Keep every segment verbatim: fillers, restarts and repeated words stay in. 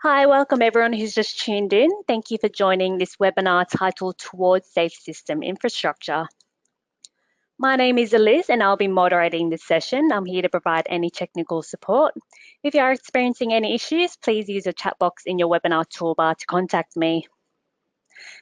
Hi, welcome everyone who's just tuned in. Thank you for joining this webinar titled Towards Safe System Infrastructure. My name is Eliz and I'll be moderating this session. I'm here to provide any technical support. If you are experiencing any issues, please use the chat box in your webinar toolbar to contact me.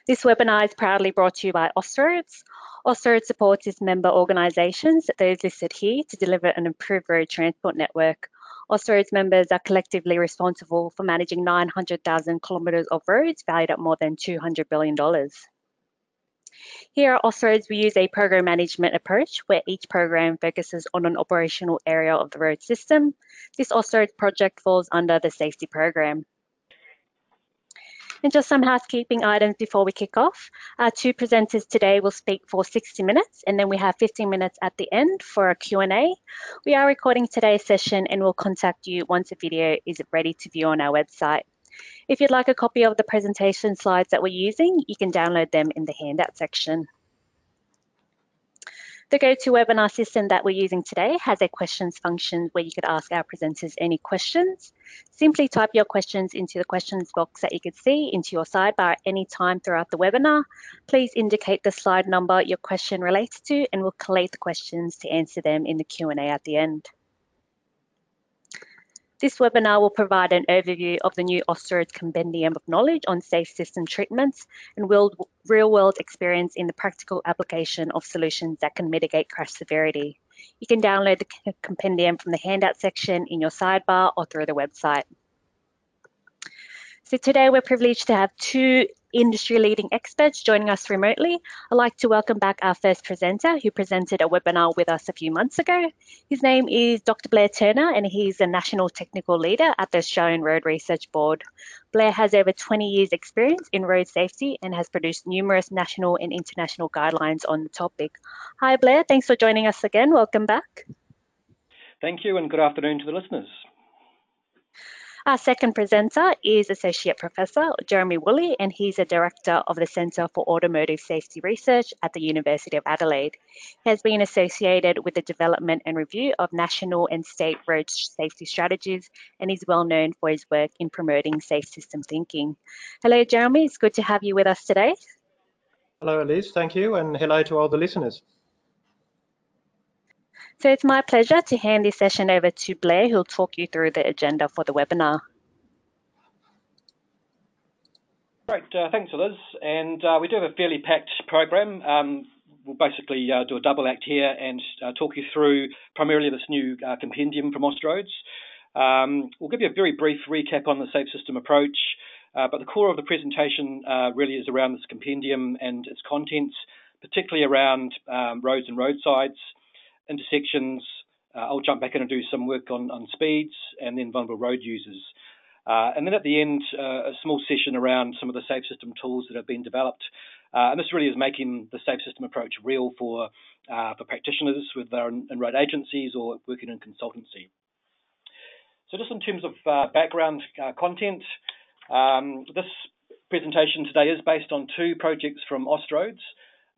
This webinar is proudly brought to you by Austroads. Austroads supports its member organisations, those listed here, to deliver an improved road transport network. Austroads members are collectively responsible for managing nine hundred thousand kilometres of roads valued at more than two hundred billion dollars. Here at Austroads, we use a program management approach where each program focuses on an operational area of the road system. This Austroads project falls under the safety program. And just some housekeeping items before we kick off. Our two presenters today will speak for sixty minutes and then we have fifteen minutes at the end for a Q and A. We are recording today's session and we'll contact you once the video is ready to view on our website. If you'd like a copy of the presentation slides that we're using, you can download them in the handout section. The GoToWebinar system that we're using today has a questions function where you could ask our presenters any questions. Simply type your questions into the questions box that you could see into your sidebar at any time throughout the webinar. Please indicate the slide number your question relates to and we'll collate the questions to answer them in the Q and A at the end. This webinar will provide an overview of the new Austroads Compendium of Knowledge on Safe System Treatments and real-world experience in the practical application of solutions that can mitigate crash severity. You can download the compendium from the handout section in your sidebar or through the website. So today we're privileged to have two industry-leading experts joining us remotely. I'd like to welcome back our first presenter who presented a webinar with us a few months ago. His name is Doctor Blair Turner and he's a National Technical Leader at the Australian Road Research Board. Blair has over twenty years experience in road safety and has produced numerous national and international guidelines on the topic. Hi Blair, thanks for joining us again. Welcome back. Thank you and good afternoon to the listeners. Our second presenter is Associate Professor Jeremy Woolley and he's a Director of the Centre for Automotive Safety Research at the University of Adelaide. He has been associated with the development and review of national and state road safety strategies and is well known for his work in promoting safe system thinking. Hello Jeremy, it's good to have you with us today. Hello Eliz, thank you and hello to all the listeners. So it's my pleasure to hand this session over to Blair, who'll talk you through the agenda for the webinar. Great, uh, thanks Eliz. And uh, we do have a fairly packed program. Um, we'll basically uh, do a double act here and uh, talk you through primarily this new uh, compendium from Austroads. Um, we'll give you a very brief recap on the safe system approach, uh, but the core of the presentation uh, really is around this compendium and its contents, particularly around um, roads and roadsides, intersections. uh, I'll jump back in and do some work on, on speeds and then vulnerable road users. Uh, and then at the end, uh, a small session around some of the safe system tools that have been developed. Uh, and this really is making the safe system approach real for, uh, for practitioners, whether they're in, in road agencies or working in consultancy. So just in terms of uh, background uh, content, um, this presentation today is based on two projects from Austroads.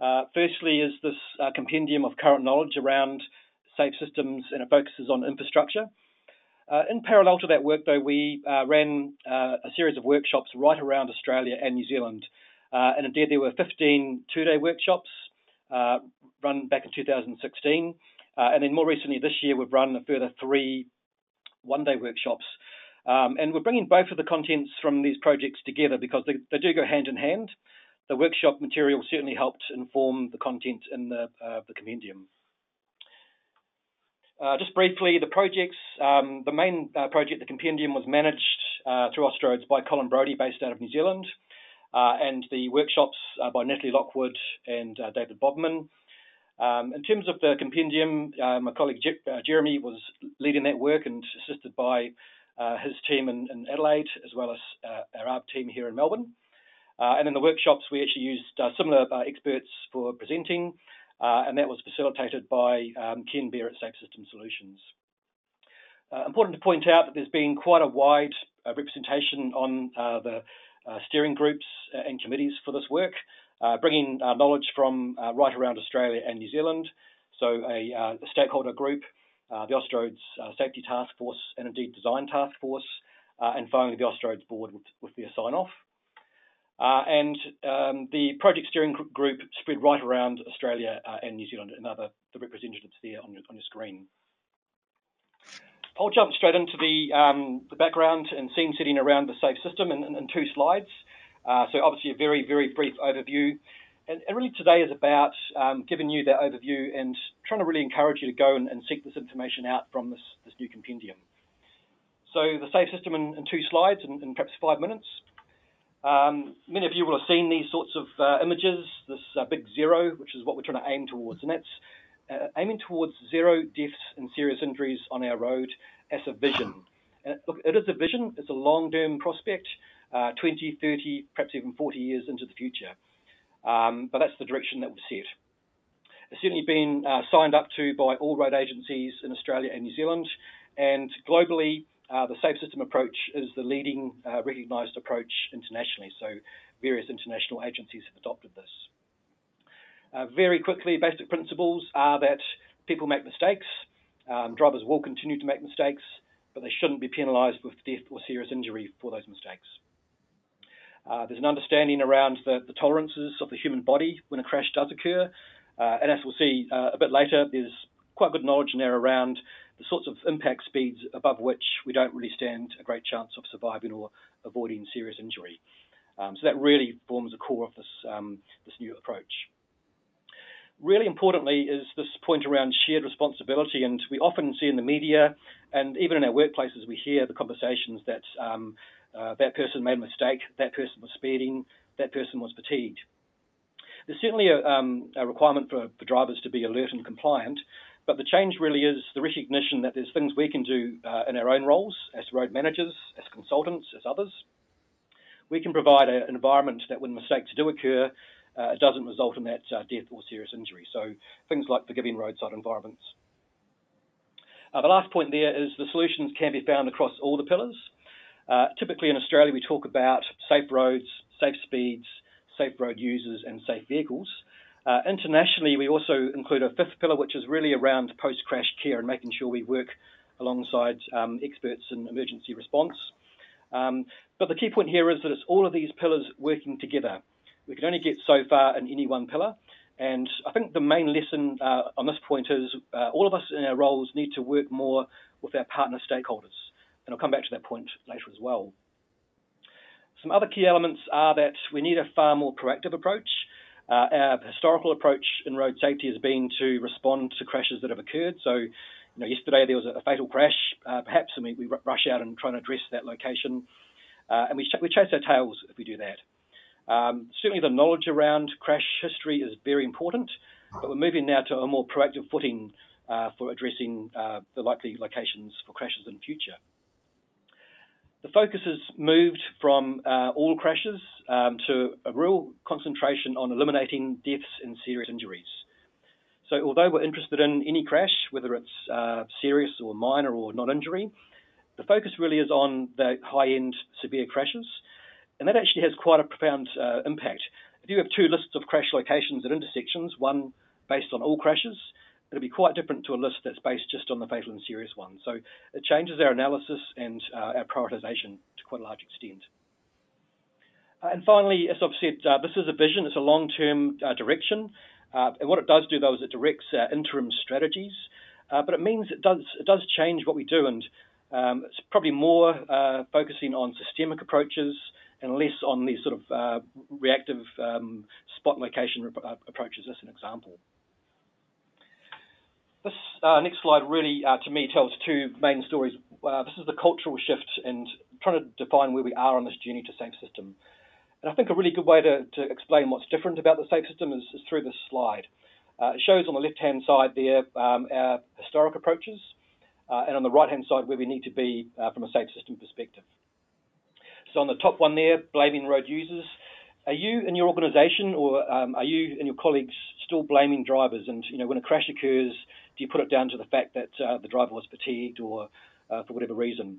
Uh, firstly is this uh, compendium of current knowledge around safe systems and it focuses on infrastructure. Uh, in parallel to that work though, we uh, ran uh, a series of workshops right around Australia and New Zealand. Uh, and indeed there were fifteen two-day workshops uh, run back in two thousand sixteen. Uh, and then more recently this year we've run a further three one-day workshops. Um, and we're bringing both of the contents from these projects together because they, they do go hand in hand. The workshop material certainly helped inform the content in the, uh, the compendium. Uh, just briefly, the projects, um, the main uh, project, the compendium, was managed uh, through Austroads by Colin Brodie, based out of New Zealand, uh, and the workshops uh, by Natalie Lockwood and uh, David Bobman. Um, in terms of the compendium, uh, my colleague Je uh, Jeremy was leading that work and assisted by uh, his team in, in Adelaide, as well as uh, our I R A P team here in Melbourne. Uh, and in the workshops, we actually used uh, similar uh, experts for presenting, uh, and that was facilitated by um, Ken Bear at Safe System Solutions. Uh, important to point out that there's been quite a wide uh, representation on uh, the uh, steering groups and committees for this work, uh, bringing uh, knowledge from uh, right around Australia and New Zealand, so a, uh, a stakeholder group, uh, the Austroads uh, Safety Task Force, and indeed Design Task Force, uh, and finally the Austroads board with, with their sign-off. Uh, and um, the project steering group spread right around Australia uh, and New Zealand, and other the representatives there on your, on your screen. I'll jump straight into the, um, the background and scene setting around the safe system in, in, in two slides. Uh, so obviously a very, very brief overview. And, and really today is about um, giving you that overview and trying to really encourage you to go and, and seek this information out from this, this new compendium. So the safe system in, in two slides, in, in perhaps five minutes. Um, many of you will have seen these sorts of uh, images, this uh, big zero, which is what we're trying to aim towards, and that's uh, aiming towards zero deaths and serious injuries on our road as a vision. And look, it is a vision, it's a long-term prospect, uh, twenty, thirty, perhaps even forty years into the future, um, but that's the direction that we've set. It's certainly been uh, signed up to by all road agencies in Australia and New Zealand, and globally, Uh, the safe system approach is the leading uh, recognised approach internationally, so various international agencies have adopted this. Uh, very quickly, basic principles are that people make mistakes, um, drivers will continue to make mistakes, but they shouldn't be penalised with death or serious injury for those mistakes. Uh, there's an understanding around the, the tolerances of the human body when a crash does occur, uh, and as we'll see uh, a bit later, there's quite good knowledge in there around the sorts of impact speeds above which we don't really stand a great chance of surviving or avoiding serious injury. Um, so that really forms the core of this, um, this new approach. Really importantly is this point around shared responsibility, and we often see in the media and even in our workplaces we hear the conversations that um, uh, that person made a mistake, that person was speeding, that person was fatigued. There's certainly a, um, a requirement for, for drivers to be alert and compliant, but the change really is the recognition that there's things we can do uh, in our own roles as road managers, as consultants, as others. We can provide a, an environment that when mistakes do occur, uh, it doesn't result in that uh, death or serious injury. So things like forgiving roadside environments. Uh, the last point there is the solutions can be found across all the pillars. Uh, typically in Australia, we talk about safe roads, safe speeds, safe road users and safe vehicles. Uh, internationally, we also include a fifth pillar, which is really around post-crash care and making sure we work alongside um, experts in emergency response. Um, but the key point here is that it's all of these pillars working together. We can only get so far in any one pillar. And I think the main lesson uh, on this point is uh, all of us in our roles need to work more with our partner stakeholders. And I'll come back to that point later as well. Some other key elements are that we need a far more proactive approach. Uh, our historical approach in road safety has been to respond to crashes that have occurred. So, you know, yesterday there was a fatal crash, uh, perhaps, and we, we rush out and try and address that location. Uh, and we, ch we chase our tails if we do that. Um, certainly the knowledge around crash history is very important, but we're moving now to a more proactive footing uh, for addressing uh, the likely locations for crashes in the future. The focus has moved from uh, all crashes um, to a real concentration on eliminating deaths and serious injuries. So although we're interested in any crash, whether it's uh, serious or minor or non-injury, the focus really is on the high-end severe crashes, and that actually has quite a profound uh, impact. If you have two lists of crash locations at intersections, one based on all crashes, it'll be quite different to a list that's based just on the fatal and serious one. So it changes our analysis and uh, our prioritisation to quite a large extent. Uh, and finally, as I've said, uh, this is a vision, it's a long-term uh, direction. Uh, and what it does do though is it directs uh, interim strategies, uh, but it means it does, it does change what we do, and um, it's probably more uh, focusing on systemic approaches and less on these sort of uh, reactive um, spot location uh, approaches as an example. This uh, next slide really, uh, to me, tells two main stories. Uh, this is the cultural shift and trying to define where we are on this journey to safe system. And I think a really good way to, to explain what's different about the safe system is, is through this slide. Uh, it shows on the left-hand side there um, our historic approaches, uh, and on the right-hand side where we need to be uh, from a safe system perspective. So on the top one there, blaming road users. Are you in your organisation, or um, are you and your colleagues still blaming drivers? And you know, when a crash occurs, do you put it down to the fact that uh, the driver was fatigued, or uh, for whatever reason?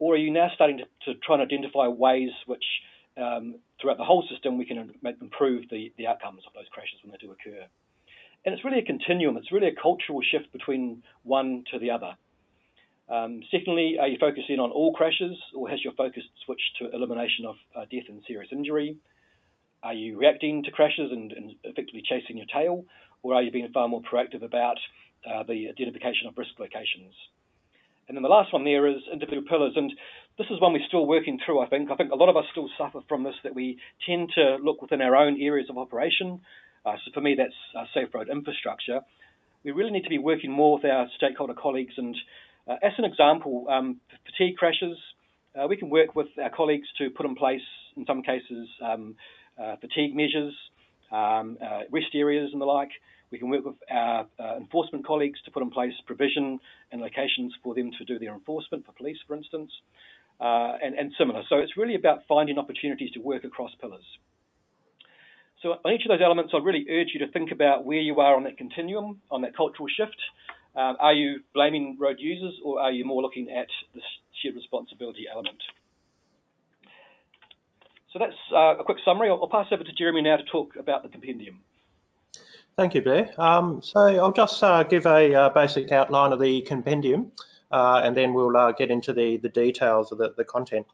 Or are you now starting to, to try and identify ways which, um, throughout the whole system, we can improve the, the outcomes of those crashes when they do occur? And it's really a continuum. It's really a cultural shift between one to the other. Um, secondly, are you focusing on all crashes, or has your focus switched to elimination of uh, death and serious injury? Are you reacting to crashes and, and effectively chasing your tail, or are you being far more proactive about uh, the identification of risk locations? And then the last one there is individual pillars, and this is one we're still working through, I think. I think a lot of us still suffer from this, that we tend to look within our own areas of operation. Uh, so for me, that's uh, safe road infrastructure. We really need to be working more with our stakeholder colleagues, and uh, as an example, um, fatigue crashes, uh, we can work with our colleagues to put in place, in some cases, um, uh, fatigue measures, um, uh, rest areas and the like. We can work with our uh, enforcement colleagues to put in place provision and locations for them to do their enforcement, for police, for instance, uh, and, and similar. So it's really about finding opportunities to work across pillars. So on each of those elements, I really urge you to think about where you are on that continuum, on that cultural shift. Um, are you blaming road users, or are you more looking at the shared responsibility element? So that's uh, a quick summary. I'll, I'll pass over to Jeremy now to talk about the compendium. Thank you, Blair. Um, so I'll just uh, give a uh, basic outline of the compendium, uh, and then we'll uh, get into the, the details of the, the content.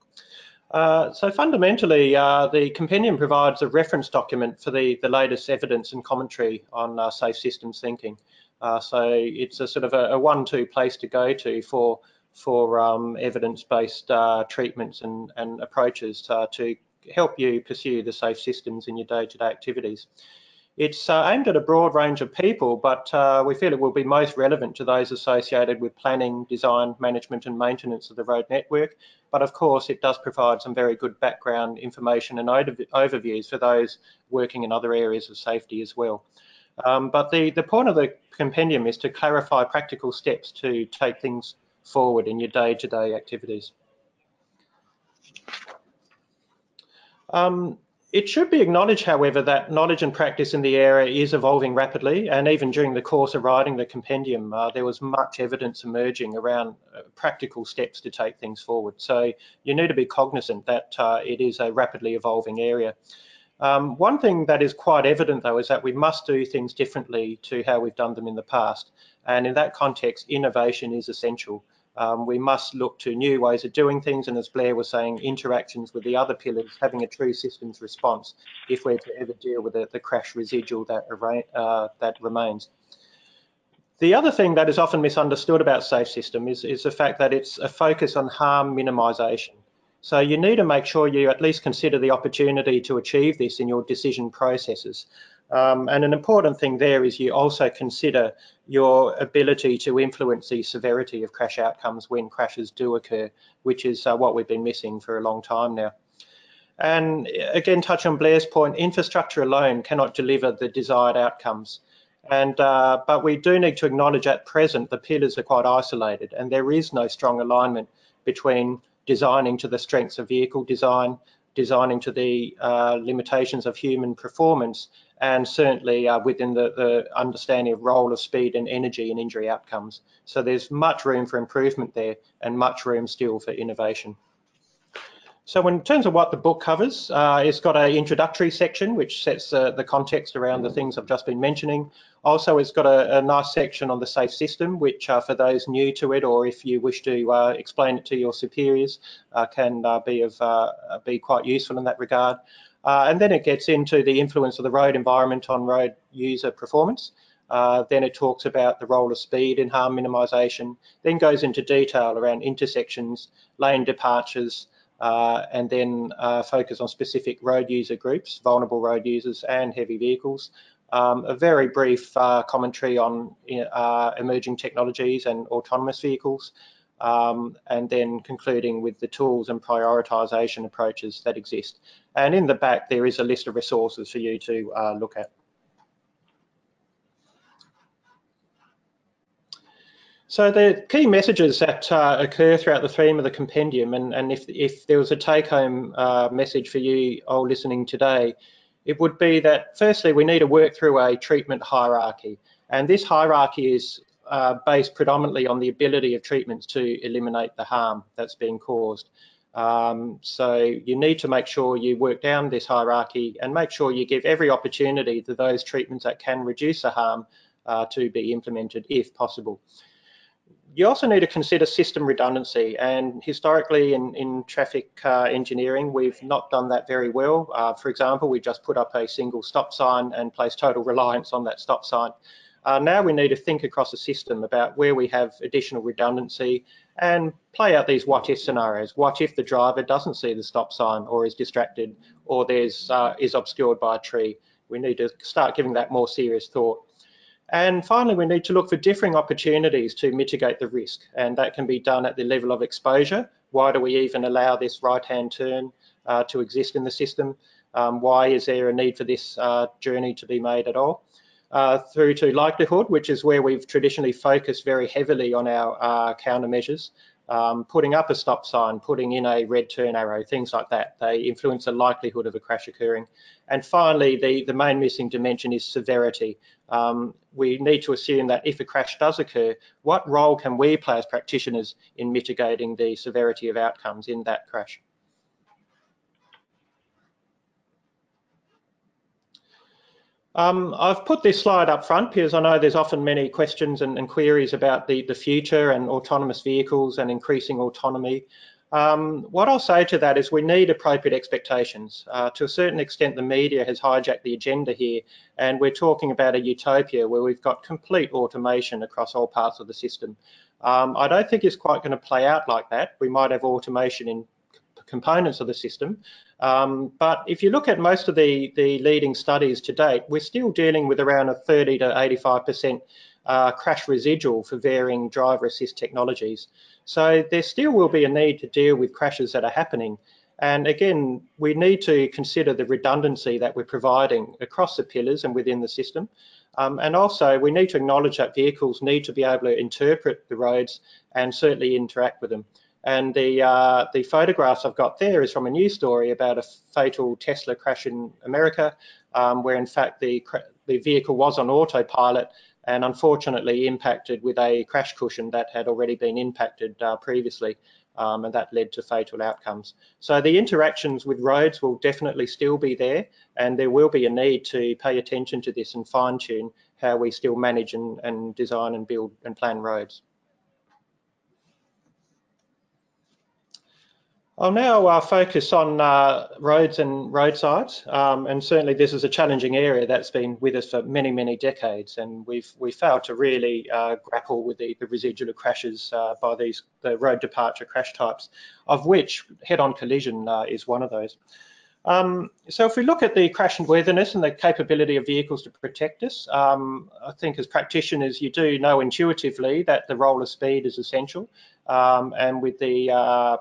Uh, so fundamentally, uh, the compendium provides a reference document for the, the latest evidence and commentary on uh, safe systems thinking. Uh, so it's a sort of a, a one-two place to go to for, for um, evidence-based uh, treatments and, and approaches uh, to help you pursue the safe systems in your day-to-day activities. It's uh, aimed at a broad range of people, but uh, we feel it will be most relevant to those associated with planning, design, management and maintenance of the road network. But of course, it does provide some very good background information and overviews for those working in other areas of safety as well. Um, but the, the point of the compendium is to clarify practical steps to take things forward in your day-to-day activities. Um, It should be acknowledged, however, that knowledge and practice in the area is evolving rapidly, and even during the course of writing the compendium, uh, there was much evidence emerging around uh, practical steps to take things forward. So you need to be cognizant that uh, it is a rapidly evolving area. Um, one thing that is quite evident, though, is that we must do things differently to how we've done them in the past. And in that context, innovation is essential. Um, we must look to new ways of doing things, and as Blair was saying, interactions with the other pillars, having a true systems response if we're to ever deal with the, the crash residual that, uh, that remains. The other thing that is often misunderstood about safe system is, is the fact that it's a focus on harm minimisation. So you need to make sure you at least consider the opportunity to achieve this in your decision processes. Um, and an important thing there is you also consider your ability to influence the severity of crash outcomes when crashes do occur, which is uh, what we've been missing for a long time now. And again, touch on Blair's point, infrastructure alone cannot deliver the desired outcomes. And, uh, but we do need to acknowledge at present the pillars are quite isolated, and there is no strong alignment between designing to the strengths of vehicle design, designing to the uh, limitations of human performance, and certainly uh, within the, the understanding of role of speed and energy and injury outcomes. So there's much room for improvement there, and much room still for innovation. So in terms of what the book covers, uh, it's got an introductory section which sets uh, the context around the things I've just been mentioning. Also, it's got a, a nice section on the safe system, which uh, for those new to it, or if you wish to uh, explain it to your superiors, uh, can uh, be, of, uh, be quite useful in that regard. Uh, and then it gets into the influence of the road environment on road user performance. Uh, then it talks about the role of speed in harm minimisation, then goes into detail around intersections, lane departures, uh, and then uh, focus on specific road user groups, vulnerable road users and heavy vehicles. Um, a very brief uh, commentary on uh, emerging technologies and autonomous vehicles. Um, and then concluding with the tools and prioritisation approaches that exist. And in the back, there is a list of resources for you to uh, look at. So the key messages that uh, occur throughout the theme of the compendium, and, and if, if there was a take-home uh, message for you all listening today, it would be that firstly, we need to work through a treatment hierarchy. And this hierarchy is Uh, based predominantly on the ability of treatments to eliminate the harm that's being caused. Um, so you need to make sure you work down this hierarchy and make sure you give every opportunity to those treatments that can reduce the harm uh, to be implemented if possible. you also need to consider system redundancy, and historically in, in traffic uh, engineering, we've not done that very well. Uh, for example, we just put up a single stop sign and placed total reliance on that stop sign. Uh, now we need to think across the system about where we have additional redundancy and play out these what if scenarios. What if the driver doesn't see the stop sign or is distracted or there's, uh, is obscured by a tree? We need to start giving that more serious thought. And finally, we need to look for differing opportunities to mitigate the risk, and that can be done at the level of exposure. Why do we even allow this right-hand turn uh, to exist in the system? Um, why is there a need for this uh, journey to be made at all? Uh, through to likelihood, which is where we've traditionally focused very heavily on our uh, countermeasures, um, putting up a stop sign, putting in a red turn arrow, things like that. They influence the likelihood of a crash occurring. And finally, the, the main missing dimension is severity. Um, we need to assume that if a crash does occur, what role can we play as practitioners in mitigating the severity of outcomes in that crash? Um, I've put this slide up front because I know there's often many questions and, and queries about the, the future and autonomous vehicles and increasing autonomy. Um, what I'll say to that is we need appropriate expectations. Uh, to a certain extent, the media has hijacked the agenda here, and we're talking about a utopia where we've got complete automation across all parts of the system. Um, I don't think it's quite going to play out like that. We might have automation in components of the system. Um, but if you look at most of the, the leading studies to date, we're still dealing with around a thirty to eighty-five percent uh, crash residual for varying driver assist technologies. So there still will be a need to deal with crashes that are happening. And again, we need to consider the redundancy that we're providing across the pillars and within the system. Um, and also we need to acknowledge that vehicles need to be able to interpret the roads and certainly interact with them. And the, uh, the photographs I've got there is from a news story about a fatal Tesla crash in America, um, where in fact the, the vehicle was on autopilot and unfortunately impacted with a crash cushion that had already been impacted uh, previously, um, and that led to fatal outcomes. So the interactions with roads will definitely still be there, and there will be a need to pay attention to this and fine-tune how we still manage and, and design and build and plan roads. I'll now uh, focus on uh, roads and roadsides, um, and certainly this is a challenging area that's been with us for many, many decades, and we've we failed to really uh, grapple with the, the residual of crashes uh, by these the road departure crash types, of which head-on collision uh, is one of those. Um, so if we look at the crash worthiness and the capability of vehicles to protect us, um, I think as practitioners you do know intuitively that the role of speed is essential, um, and with the uh,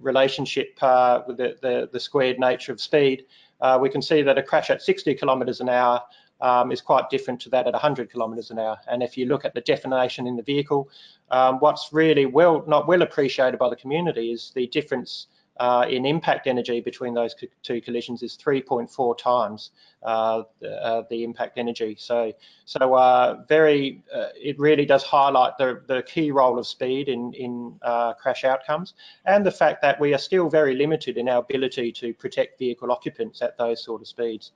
relationship uh, with the, the, the squared nature of speed, uh, we can see that a crash at sixty kilometres an hour um, is quite different to that at one hundred kilometres an hour. And if you look at the definition in the vehicle, um, what's really well not well appreciated by the community is the difference uh, in impact energy between those co two collisions is three point four times uh, the, uh, the impact energy. So, so uh, very, uh, it really does highlight the, the key role of speed in, in uh, crash outcomes, and the fact that we are still very limited in our ability to protect vehicle occupants at those sort of speeds.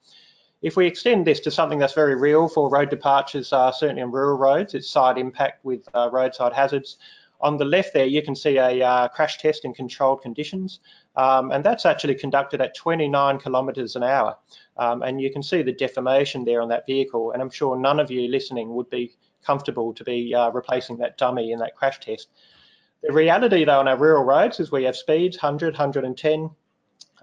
If we extend this to something that's very real for road departures, uh, certainly on rural roads, it's side impact with uh, roadside hazards. On the left there, you can see a uh, crash test in controlled conditions, um, and that's actually conducted at twenty-nine kilometres an hour. Um, and you can see the deformation there on that vehicle, and I'm sure none of you listening would be comfortable to be uh, replacing that dummy in that crash test. The reality though on our rural roads is we have speeds one hundred, one hundred and ten,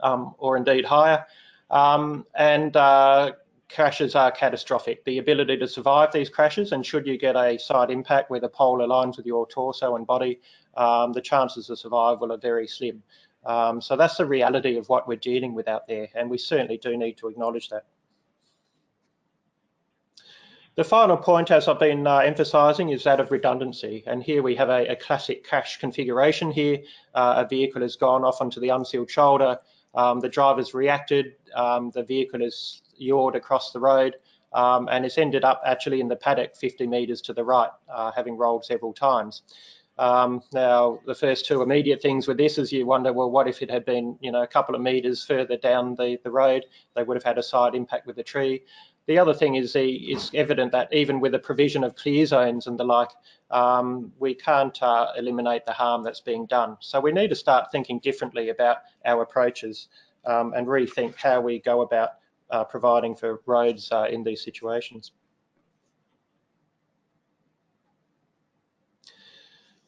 um, or indeed higher, um, and uh, crashes are catastrophic. The ability to survive these crashes, and should you get a side impact where the pole aligns with your torso and body, um, the chances of survival are very slim. Um, so that's the reality of what we're dealing with out there, and we certainly do need to acknowledge that. The final point, as I've been uh, emphasising, is that of redundancy, and here we have a, a classic crash configuration here. Uh, a vehicle has gone off onto the unsealed shoulder, um, the driver's reacted, um, the vehicle is yawed across the road, um, and it's ended up actually in the paddock fifty metres to the right, uh, having rolled several times. Um, now, the first two immediate things with this is you wonder, well, what if it had been, you know, a couple of metres further down the, the road? They would have had a side impact with the tree. The other thing is, it's evident that even with the provision of clear zones and the like, um, we can't uh, eliminate the harm that's being done. So we need to start thinking differently about our approaches um, and rethink how we go about uh, providing for roads uh, in these situations.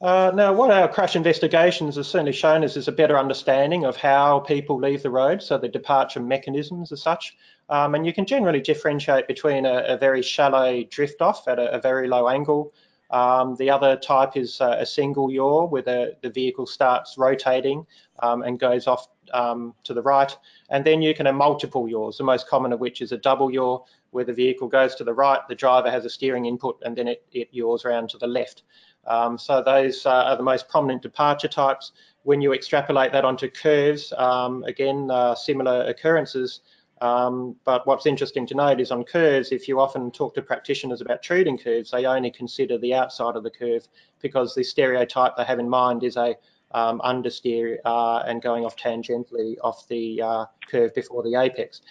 Uh, now, what our crash investigations have certainly shown us is a better understanding of how people leave the road, so the departure mechanisms as such. Um, and you can generally differentiate between a, a very shallow drift off at a, a very low angle. Um, the other type is uh, a single yaw, where the, the vehicle starts rotating um, and goes off um, to the right. And then you can have multiple yaws, the most common of which is a double yaw, where the vehicle goes to the right, the driver has a steering input, and then it, it yaws around to the left. Um, so those uh, are the most prominent departure types. When you extrapolate that onto curves, um, again, uh, similar occurrences. Um, but what's interesting to note is on curves, if you often talk to practitioners about treating curves, they only consider the outside of the curve, because the stereotype they have in mind is a um, understeer uh, and going off tangentially off the uh, curve before the apex.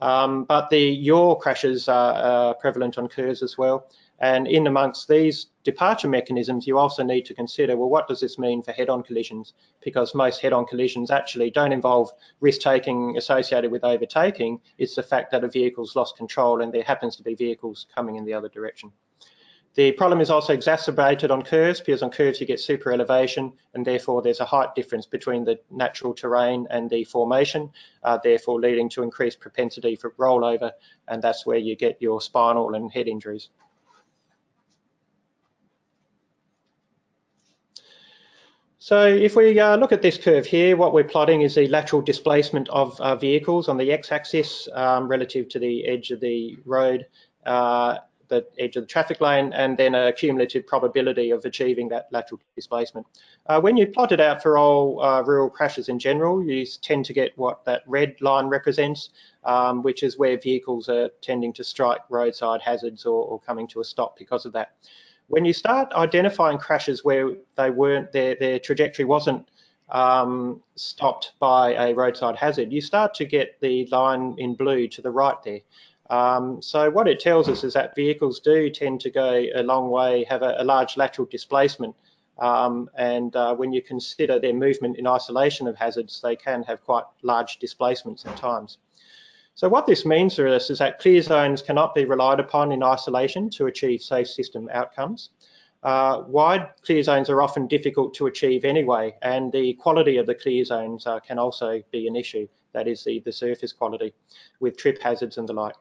Um, but the yaw crashes are uh, prevalent on curves as well. And in amongst these departure mechanisms, you also need to consider, well, what does this mean for head-on collisions? Because most head-on collisions actually don't involve risk-taking associated with overtaking. It's the fact that a vehicle's lost control and there happens to be vehicles coming in the other direction. The problem is also exacerbated on curves, because on curves you get super elevation, and therefore there's a height difference between the natural terrain and the formation, uh, therefore leading to increased propensity for rollover, and that's where you get your spinal and head injuries. So if we uh, look at this curve here, what we're plotting is the lateral displacement of uh, vehicles on the x-axis um, relative to the edge of the road, uh, the edge of the traffic lane, and then a cumulative probability of achieving that lateral displacement. Uh, when you plot it out for all uh, rural crashes in general, you tend to get what that red line represents, um, which is where vehicles are tending to strike roadside hazards or, or coming to a stop because of that. When you start identifying crashes where they weren't, their, their trajectory wasn't um, stopped by a roadside hazard, you start to get the line in blue to the right there. Um, so what it tells us is that vehicles do tend to go a long way, have a, a large lateral displacement, um, and uh, when you consider their movement in isolation of hazards, they can have quite large displacements at times. So what this means for us is that clear zones cannot be relied upon in isolation to achieve safe system outcomes. Uh, wide clear zones are often difficult to achieve anyway, and the quality of the clear zones uh, can also be an issue, that is the, the surface quality with trip hazards and the like.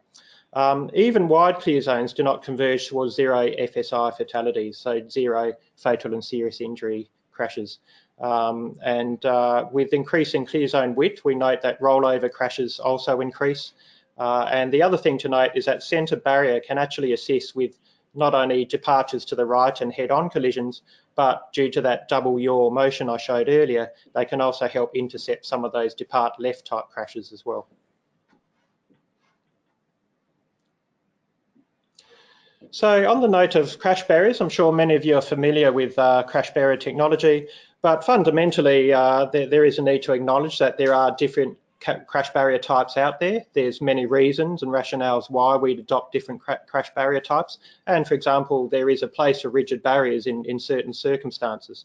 Um, even wide clear zones do not converge towards zero F S I fatalities, so zero fatal and serious injury crashes. Um, and uh, with increasing clear zone width, we note that rollover crashes also increase. Uh, and the other thing to note is that centre barrier can actually assist with not only departures to the right and head-on collisions, but due to that double yaw motion I showed earlier, they can also help intercept some of those depart left type crashes as well. So on the note of crash barriers, I'm sure many of you are familiar with uh, crash barrier technology. But fundamentally, uh, there, there is a need to acknowledge that there are different crash barrier types out there. There's many reasons and rationales why we adopt different cra crash barrier types. And for example, there is a place for rigid barriers in, in certain circumstances.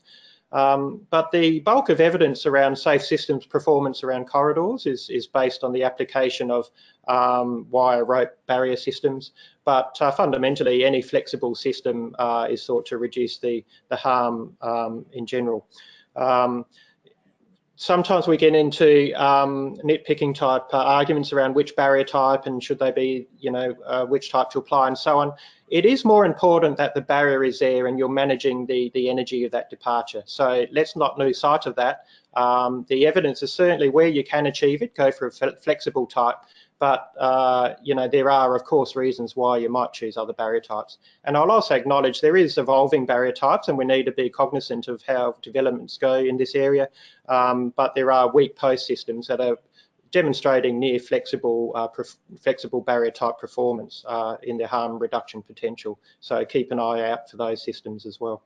Um, but the bulk of evidence around safe systems performance around corridors is, is based on the application of um, wire rope barrier systems. But uh, fundamentally, any flexible system uh, is thought to reduce the, the harm um, in general. Um, sometimes we get into um, nitpicking type uh, arguments around which barrier type and should they be, you know, uh, which type to apply and so on. It is more important that the barrier is there and you're managing the, the energy of that departure. So let's not lose sight of that. Um, the evidence is certainly where you can achieve it, go for a flexible type, but uh, you know, there are of course reasons why you might choose other barrier types. And I'll also acknowledge there is evolving barrier types and we need to be cognizant of how developments go in this area, um, but there are weak post systems that are demonstrating near flexible uh, flexible barrier type performance uh, in their harm reduction potential. So keep an eye out for those systems as well.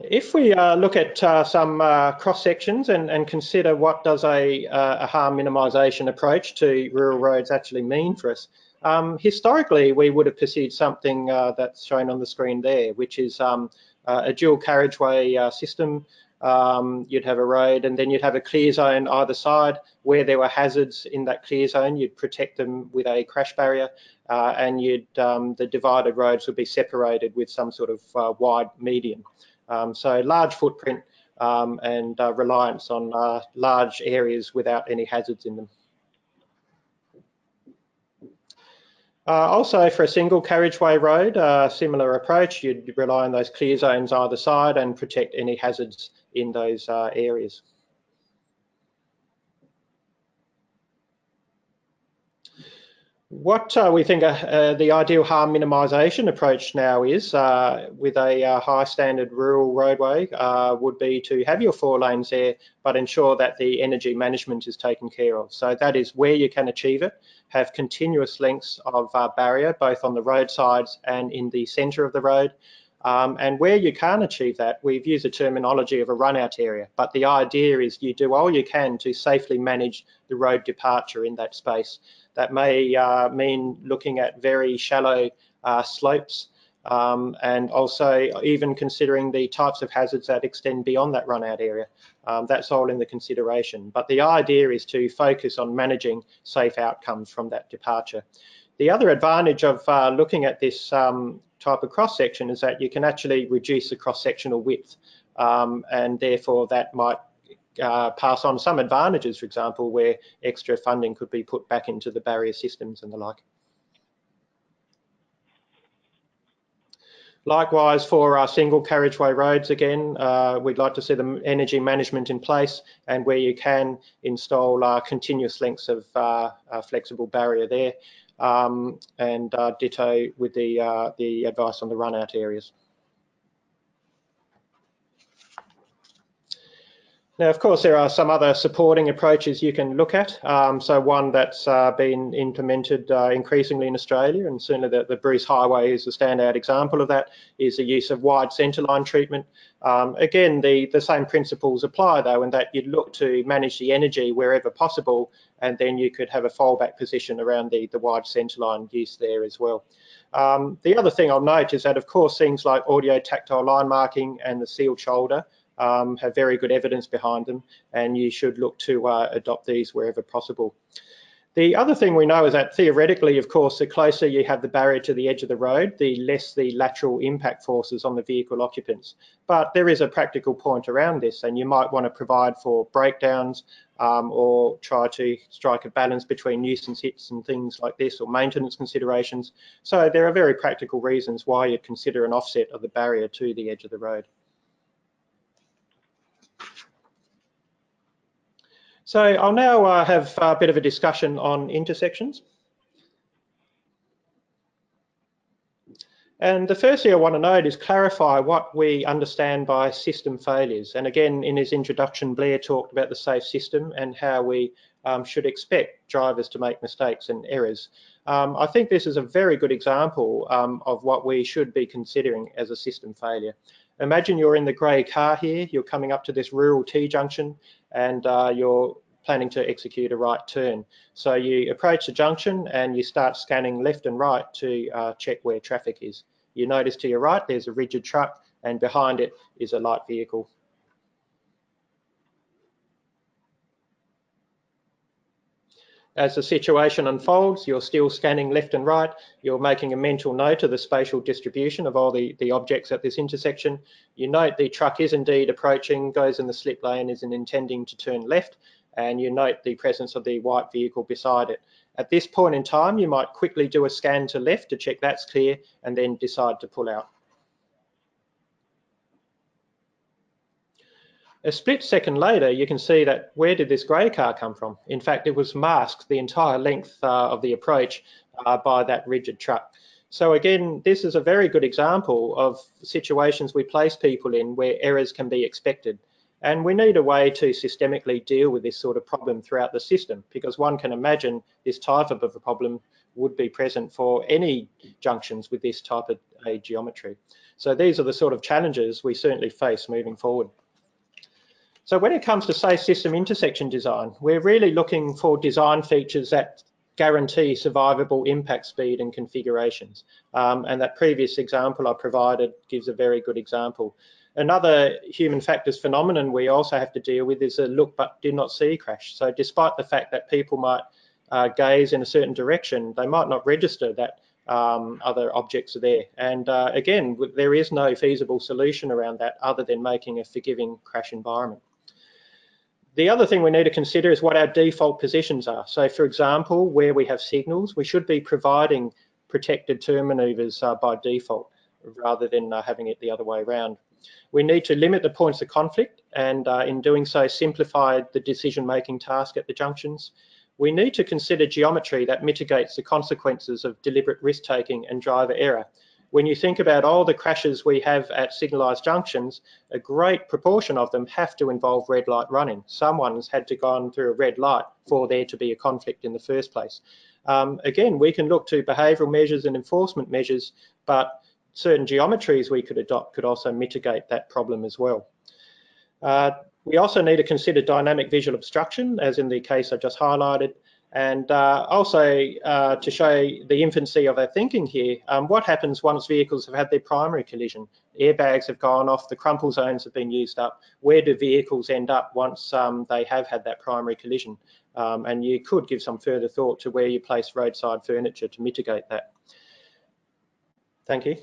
If we uh, look at uh, some uh, cross-sections and, and consider what does a, uh, a harm minimisation approach to rural roads actually mean for us, um, historically we would have pursued something uh, that's shown on the screen there, which is um, uh, a dual carriageway uh, system. Um, you'd have a road and then you'd have a clear zone either side. Where there were hazards in that clear zone, you'd protect them with a crash barrier, uh, and you'd, um, the divided roads would be separated with some sort of uh, wide median. Um, so large footprint um, and uh, reliance on uh, large areas without any hazards in them. Uh, also for a single carriageway road, a similar approach, you'd rely on those clear zones either side and protect any hazards in those uh, areas. What uh, we think uh, uh, the ideal harm minimisation approach now is, uh, with a uh, high standard rural roadway, uh, would be to have your four lanes there, but ensure that the energy management is taken care of. So that is where you can achieve it, have continuous lengths of uh, barrier, both on the roadsides and in the centre of the road. Um, and where you can't achieve that, we've used the terminology of a run-out area, but the idea is you do all you can to safely manage the road departure in that space. That may uh, mean looking at very shallow uh, slopes, um, and also even considering the types of hazards that extend beyond that run-out area. Um, that's all in the consideration, but the idea is to focus on managing safe outcomes from that departure. The other advantage of uh, looking at this um, type of cross-section is that you can actually reduce the cross-sectional width, um, and therefore that might uh, pass on some advantages, for example, where extra funding could be put back into the barrier systems and the like. Likewise, for our single carriageway roads, again, uh, we'd like to see the energy management in place, and where you can install uh, continuous lengths of uh, flexible barrier there. Um, and uh, ditto with the, uh, the advice on the run-out areas. Now, of course, there are some other supporting approaches you can look at. Um, so one that's uh, been implemented uh, increasingly in Australia, and certainly the, the Bruce Highway is the standout example of that, is the use of wide centreline treatment. Um, again, the, the same principles apply, though, in that you'd look to manage the energy wherever possible, and then you could have a fallback position around the, the wide centreline use there as well. Um, the other thing I'll note is that, of course, things like audio tactile line marking and the sealed shoulder Um, have very good evidence behind them, and you should look to uh, adopt these wherever possible. The other thing we know is that theoretically, of course, the closer you have the barrier to the edge of the road, the less the lateral impact forces on the vehicle occupants. But there is a practical point around this, and you might want to provide for breakdowns um, or try to strike a balance between nuisance hits and things like this, or maintenance considerations. So there are very practical reasons why you'd consider an offset of the barrier to the edge of the road. So I'll now uh, have a bit of a discussion on intersections. And the first thing I want to note is clarify what we understand by system failures. And again, in his introduction, Blair talked about the safe system and how we um, should expect drivers to make mistakes and errors. Um, I think this is a very good example um, of what we should be considering as a system failure. Imagine you're in the grey car here, you're coming up to this rural T-junction, and uh, you're planning to execute a right turn. So you approach the junction and you start scanning left and right to uh, check where traffic is. You notice to your right there's a rigid truck, and behind it is a light vehicle. As the situation unfolds, you're still scanning left and right, you're making a mental note of the spatial distribution of all the, the objects at this intersection. You note the truck is indeed approaching, goes in the slip lane, is intending to turn left, and you note the presence of the white vehicle beside it. At this point in time, you might quickly do a scan to left to check that's clear, and then decide to pull out. A split second later, you can see that where did this grey car come from? In fact, it was masked the entire length uh, of the approach uh, by that rigid truck. So again, this is a very good example of situations we place people in where errors can be expected. And we need a way to systemically deal with this sort of problem throughout the system, because one can imagine this type of a problem would be present for any junctions with this type of a geometry. So these are the sort of challenges we certainly face moving forward. So when it comes to safe system intersection design, we're really looking for design features that guarantee survivable impact speed and configurations. Um, and that previous example I provided gives a very good example. Another human factors phenomenon we also have to deal with is a look but do not see crash. So despite the fact that people might uh, gaze in a certain direction, they might not register that um, other objects are there. And uh, again, there is no feasible solution around that other than making a forgiving crash environment. The other thing we need to consider is what our default positions are. So for example, where we have signals, we should be providing protected turn manoeuvres uh, by default rather than uh, having it the other way around. We need to limit the points of conflict and uh, in doing so simplify the decision-making task at the junctions. We need to consider geometry that mitigates the consequences of deliberate risk-taking and driver error. When you think about all the crashes we have at signalised junctions, a great proportion of them have to involve red light running. Someone's had to gone through a red light for there to be a conflict in the first place. Um, again, we can look to behavioural measures and enforcement measures, but certain geometries we could adopt could also mitigate that problem as well. Uh, we also need to consider dynamic visual obstruction, as in the case I just highlighted, and uh, also uh, to show the infancy of our thinking here, um, what happens once vehicles have had their primary collision? Airbags have gone off, the crumple zones have been used up. Where do vehicles end up once um, they have had that primary collision? Um, and you could give some further thought to where you place roadside furniture to mitigate that. Thank you.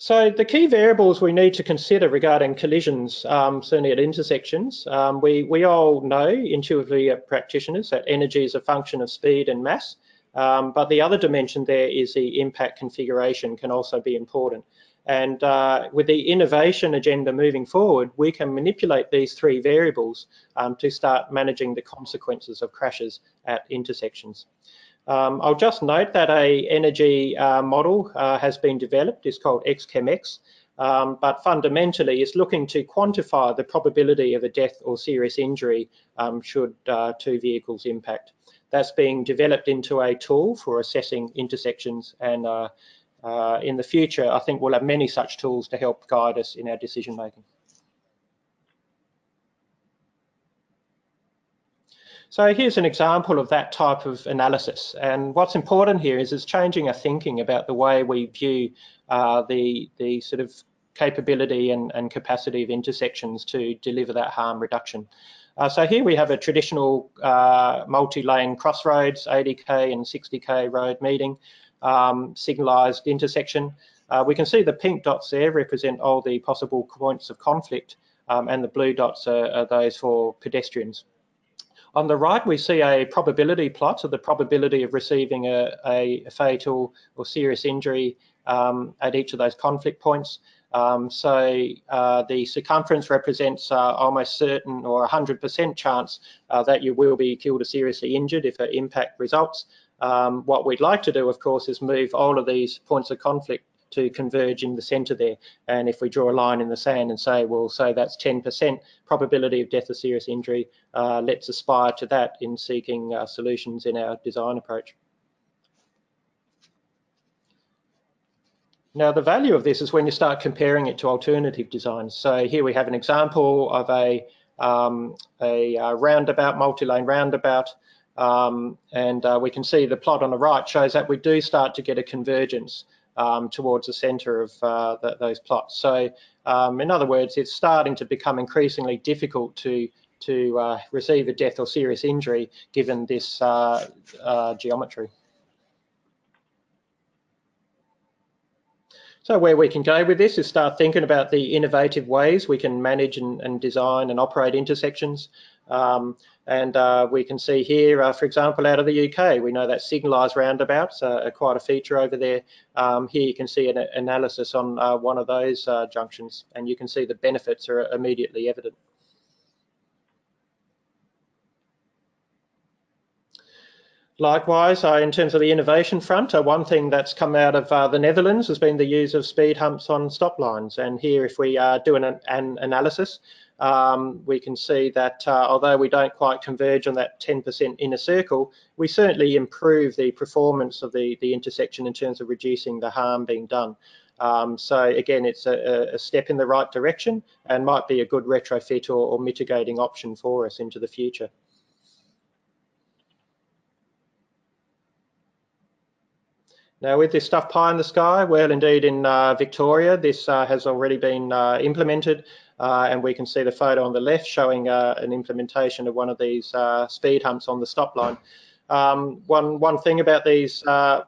So the key variables we need to consider regarding collisions, um, certainly at intersections, um, we, we all know intuitively as practitioners that energy is a function of speed and mass, um, but the other dimension there is the impact configuration can also be important. And uh, with the innovation agenda moving forward, we can manipulate these three variables um, to start managing the consequences of crashes at intersections. Um, I'll just note that an energy uh, model uh, has been developed. It's called X chem X, um, but fundamentally it's looking to quantify the probability of a death or serious injury um, should uh, two vehicles impact. That's being developed into a tool for assessing intersections, and uh, uh, in the future I think we'll have many such tools to help guide us in our decision making. So here's an example of that type of analysis, and what's important here is it's changing our thinking about the way we view uh, the, the sort of capability and, and capacity of intersections to deliver that harm reduction. Uh, so here we have a traditional uh, multi-lane crossroads, eighty K and sixty K road meeting, um, signalised intersection. Uh, we can see the pink dots there represent all the possible points of conflict, um, and the blue dots are, are those for pedestrians. On the right, we see a probability plot of the probability of receiving a, a fatal or serious injury um, at each of those conflict points. Um, so uh, the circumference represents uh, almost certain or one hundred percent chance uh, that you will be killed or seriously injured if an impact results. Um, what we'd like to do, of course, is move all of these points of conflict to converge in the centre there. And if we draw a line in the sand and say, well, so that's ten percent probability of death or serious injury, uh, let's aspire to that in seeking uh, solutions in our design approach. Now, the value of this is when you start comparing it to alternative designs. So here we have an example of a, um, a, a roundabout, multi-lane roundabout. Um, and uh, we can see the plot on the right shows that we do start to get a convergence Um, towards the centre of uh, th those plots. So um, in other words, it's starting to become increasingly difficult to, to uh, receive a death or serious injury given this uh, uh, geometry. So where we can go with this is start thinking about the innovative ways we can manage and, and design and operate intersections. Um, and uh, we can see here, uh, for example, out of the U K, we know that signalised roundabouts are, are quite a feature over there. Um, here you can see an analysis on uh, one of those uh, junctions, and you can see the benefits are immediately evident. Likewise, uh, in terms of the innovation front, uh, one thing that's come out of uh, the Netherlands has been the use of speed humps on stop lines. And here, if we uh, do an, an analysis, um, we can see that uh, although we don't quite converge on that ten percent inner circle, we certainly improve the performance of the, the intersection in terms of reducing the harm being done. Um, so again, it's a, a step in the right direction and might be a good retrofit or, or mitigating option for us into the future. Now, with this stuff pie in the sky, well, indeed in uh, Victoria, this uh, has already been uh, implemented, uh, and we can see the photo on the left showing uh, an implementation of one of these uh, speed humps on the stop line. Um, one, one thing about these uh,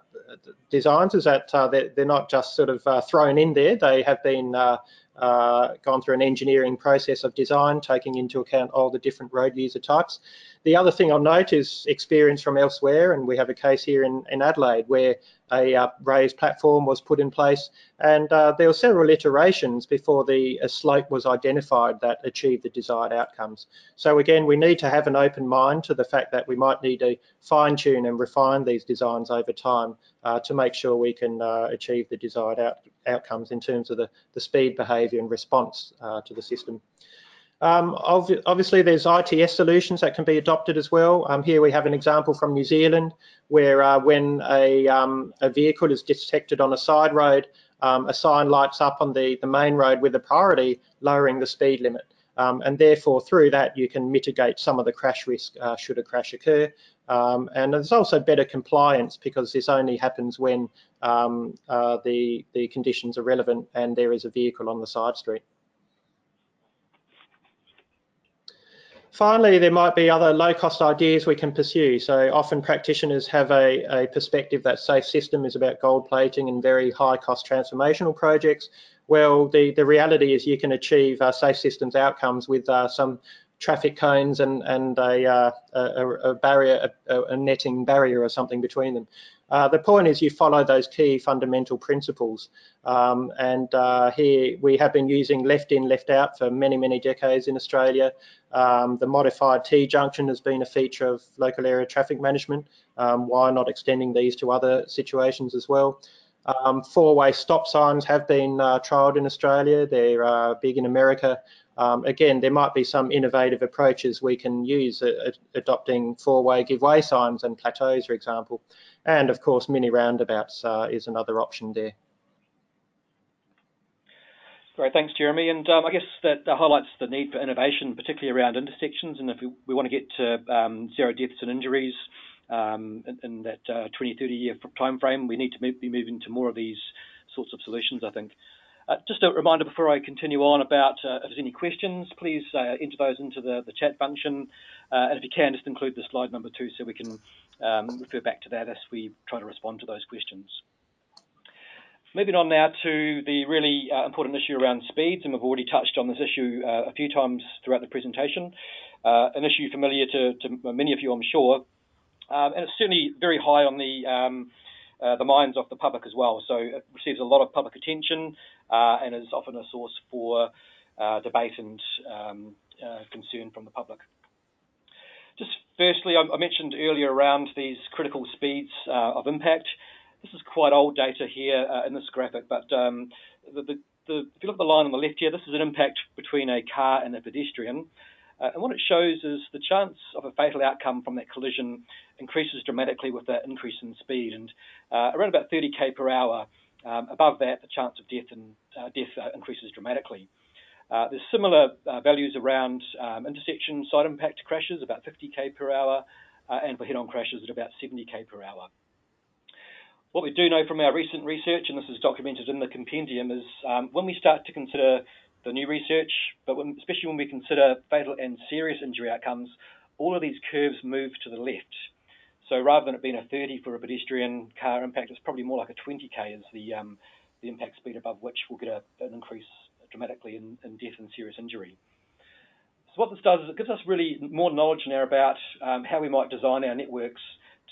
designs is that uh, they're, they're not just sort of uh, thrown in there. They have been uh, uh, gone through an engineering process of design, taking into account all the different road user types. The other thing I'll note is experience from elsewhere, and we have a case here in, in Adelaide where a uh, raised platform was put in place, and uh, there were several iterations before the a slope was identified that achieved the desired outcomes. So again, we need to have an open mind to the fact that we might need to fine-tune and refine these designs over time uh, to make sure we can uh, achieve the desired out outcomes in terms of the, the speed behaviour and response uh, to the system. Um, obviously, there's I T S solutions that can be adopted as well. Um, here we have an example from New Zealand where uh, when a, um, a vehicle is detected on a side road, um, a sign lights up on the, the main road with a priority, lowering the speed limit. Um, and therefore, through that, you can mitigate some of the crash risk uh, should a crash occur. Um, and there's also better compliance, because this only happens when um, uh, the, the conditions are relevant and there is a vehicle on the side street. Finally, there might be other low-cost ideas we can pursue. So often practitioners have a, a perspective that safe system is about gold plating and very high-cost transformational projects. Well, the, the reality is you can achieve uh, safe systems outcomes with uh, some traffic cones and, and a, uh, a, a barrier, a, a netting barrier or something between them. Uh, the point is you follow those key fundamental principles. Um, and uh, here we have been using left in, left out for many, many decades in Australia. Um, the modified T-junction has been a feature of local area traffic management. Um, why not extending these to other situations as well? Um, four-way stop signs have been uh, trialled in Australia. They're uh, big in America. Um, again, there might be some innovative approaches we can use, uh, adopting four-way give-way signs and plateaus, for example. And of course, mini roundabouts uh, is another option there. Great, thanks, Jeremy. And um, I guess that highlights the need for innovation, particularly around intersections. And if we, we want to get to um, zero deaths and injuries um, in, in that uh, twenty, thirty year time frame, we need to move, be moving to more of these sorts of solutions, I think. Uh, just a reminder before I continue on about uh, if there's any questions, please uh, enter those into the, the chat function. Uh, and if you can, just include the slide number two so we can um, refer back to that as we try to respond to those questions. Moving on now to the really uh, important issue around speeds, and we've already touched on this issue uh, a few times throughout the presentation. Uh, an issue familiar to, to many of you, I'm sure. Um, and it's certainly very high on the um, Uh, the minds of the public as well, so it receives a lot of public attention uh, and is often a source for uh, debate and um, uh, concern from the public. Just firstly, I, I mentioned earlier around these critical speeds uh, of impact. This is quite old data here uh, in this graphic, but um, the, the, the, if you look at the line on the left here, this is an impact between a car and a pedestrian. Uh, and what it shows is the chance of a fatal outcome from that collision increases dramatically with that increase in speed. And uh, around about thirty K per hour, um, above that, the chance of death, and, uh, death uh, increases dramatically. Uh, there's similar uh, values around um, intersection side impact crashes, about fifty K per hour, uh, and for head-on crashes at about seventy K per hour. What we do know from our recent research, and this is documented in the compendium, is um, when we start to consider the new research, but when, especially when we consider fatal and serious injury outcomes, all of these curves move to the left. So rather than it being a thirty for a pedestrian car impact, it's probably more like a twenty K is the, um, the impact speed above which we'll get a, an increase dramatically in, in death and serious injury. So what this does is it gives us really more knowledge now about um, how we might design our networks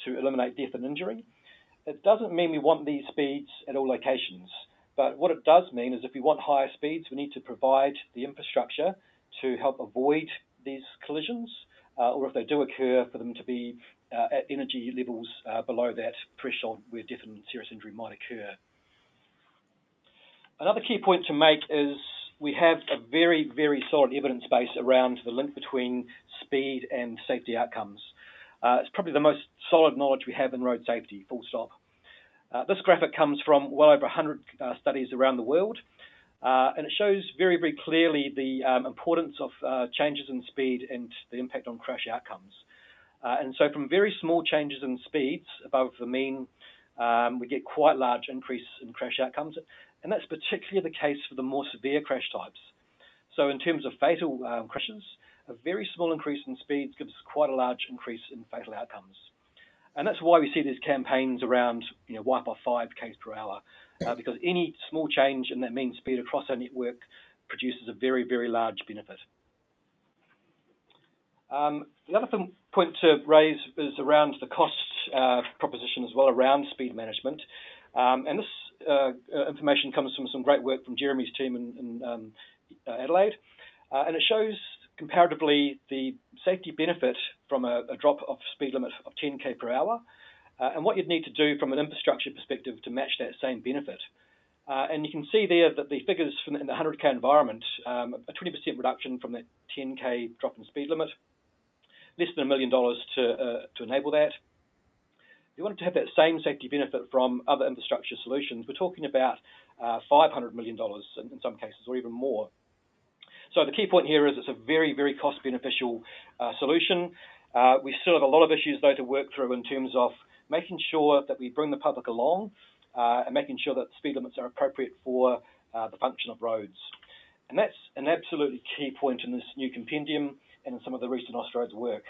to eliminate death and injury. It doesn't mean we want these speeds at all locations. But what it does mean is if we want higher speeds, we need to provide the infrastructure to help avoid these collisions, uh, or if they do occur, for them to be uh, at energy levels uh, below that threshold where death and serious injury might occur. Another key point to make is we have a very, very solid evidence base around the link between speed and safety outcomes. Uh, it's probably the most solid knowledge we have in road safety, full stop. Uh, this graphic comes from well over one hundred uh, studies around the world, uh, and it shows very, very clearly the um, importance of uh, changes in speed and the impact on crash outcomes. Uh, and so from very small changes in speeds above the mean, um, we get quite large increase in crash outcomes. And that's particularly the case for the more severe crash types. So in terms of fatal um, crashes, a very small increase in speeds gives quite a large increase in fatal outcomes. And that's why we see these campaigns around, you know, wipe off five k's per hour, uh, because any small change in that mean speed across our network produces a very, very large benefit. Um, the other thing, point to raise is around the cost uh, proposition as well around speed management. Um, and this uh, information comes from some great work from Jeremy's team in, in um, Adelaide. Uh, and it shows comparatively the safety benefit from a, a drop of speed limit of ten k per hour, uh, and what you'd need to do from an infrastructure perspective to match that same benefit. Uh, and you can see there that the figures from in the one hundred k environment, um, a twenty percent reduction from that ten k drop in speed limit, less than a million dollars to uh, to enable that. If you wanted to have that same safety benefit from other infrastructure solutions, we're talking about uh, five hundred million dollars in, in some cases, or even more. So the key point here is it's a very, very cost-beneficial uh, solution. Uh, we still have a lot of issues, though, to work through in terms of making sure that we bring the public along uh, and making sure that speed limits are appropriate for uh, the function of roads. And that's an absolutely key point in this new compendium and in some of the recent Austroads work.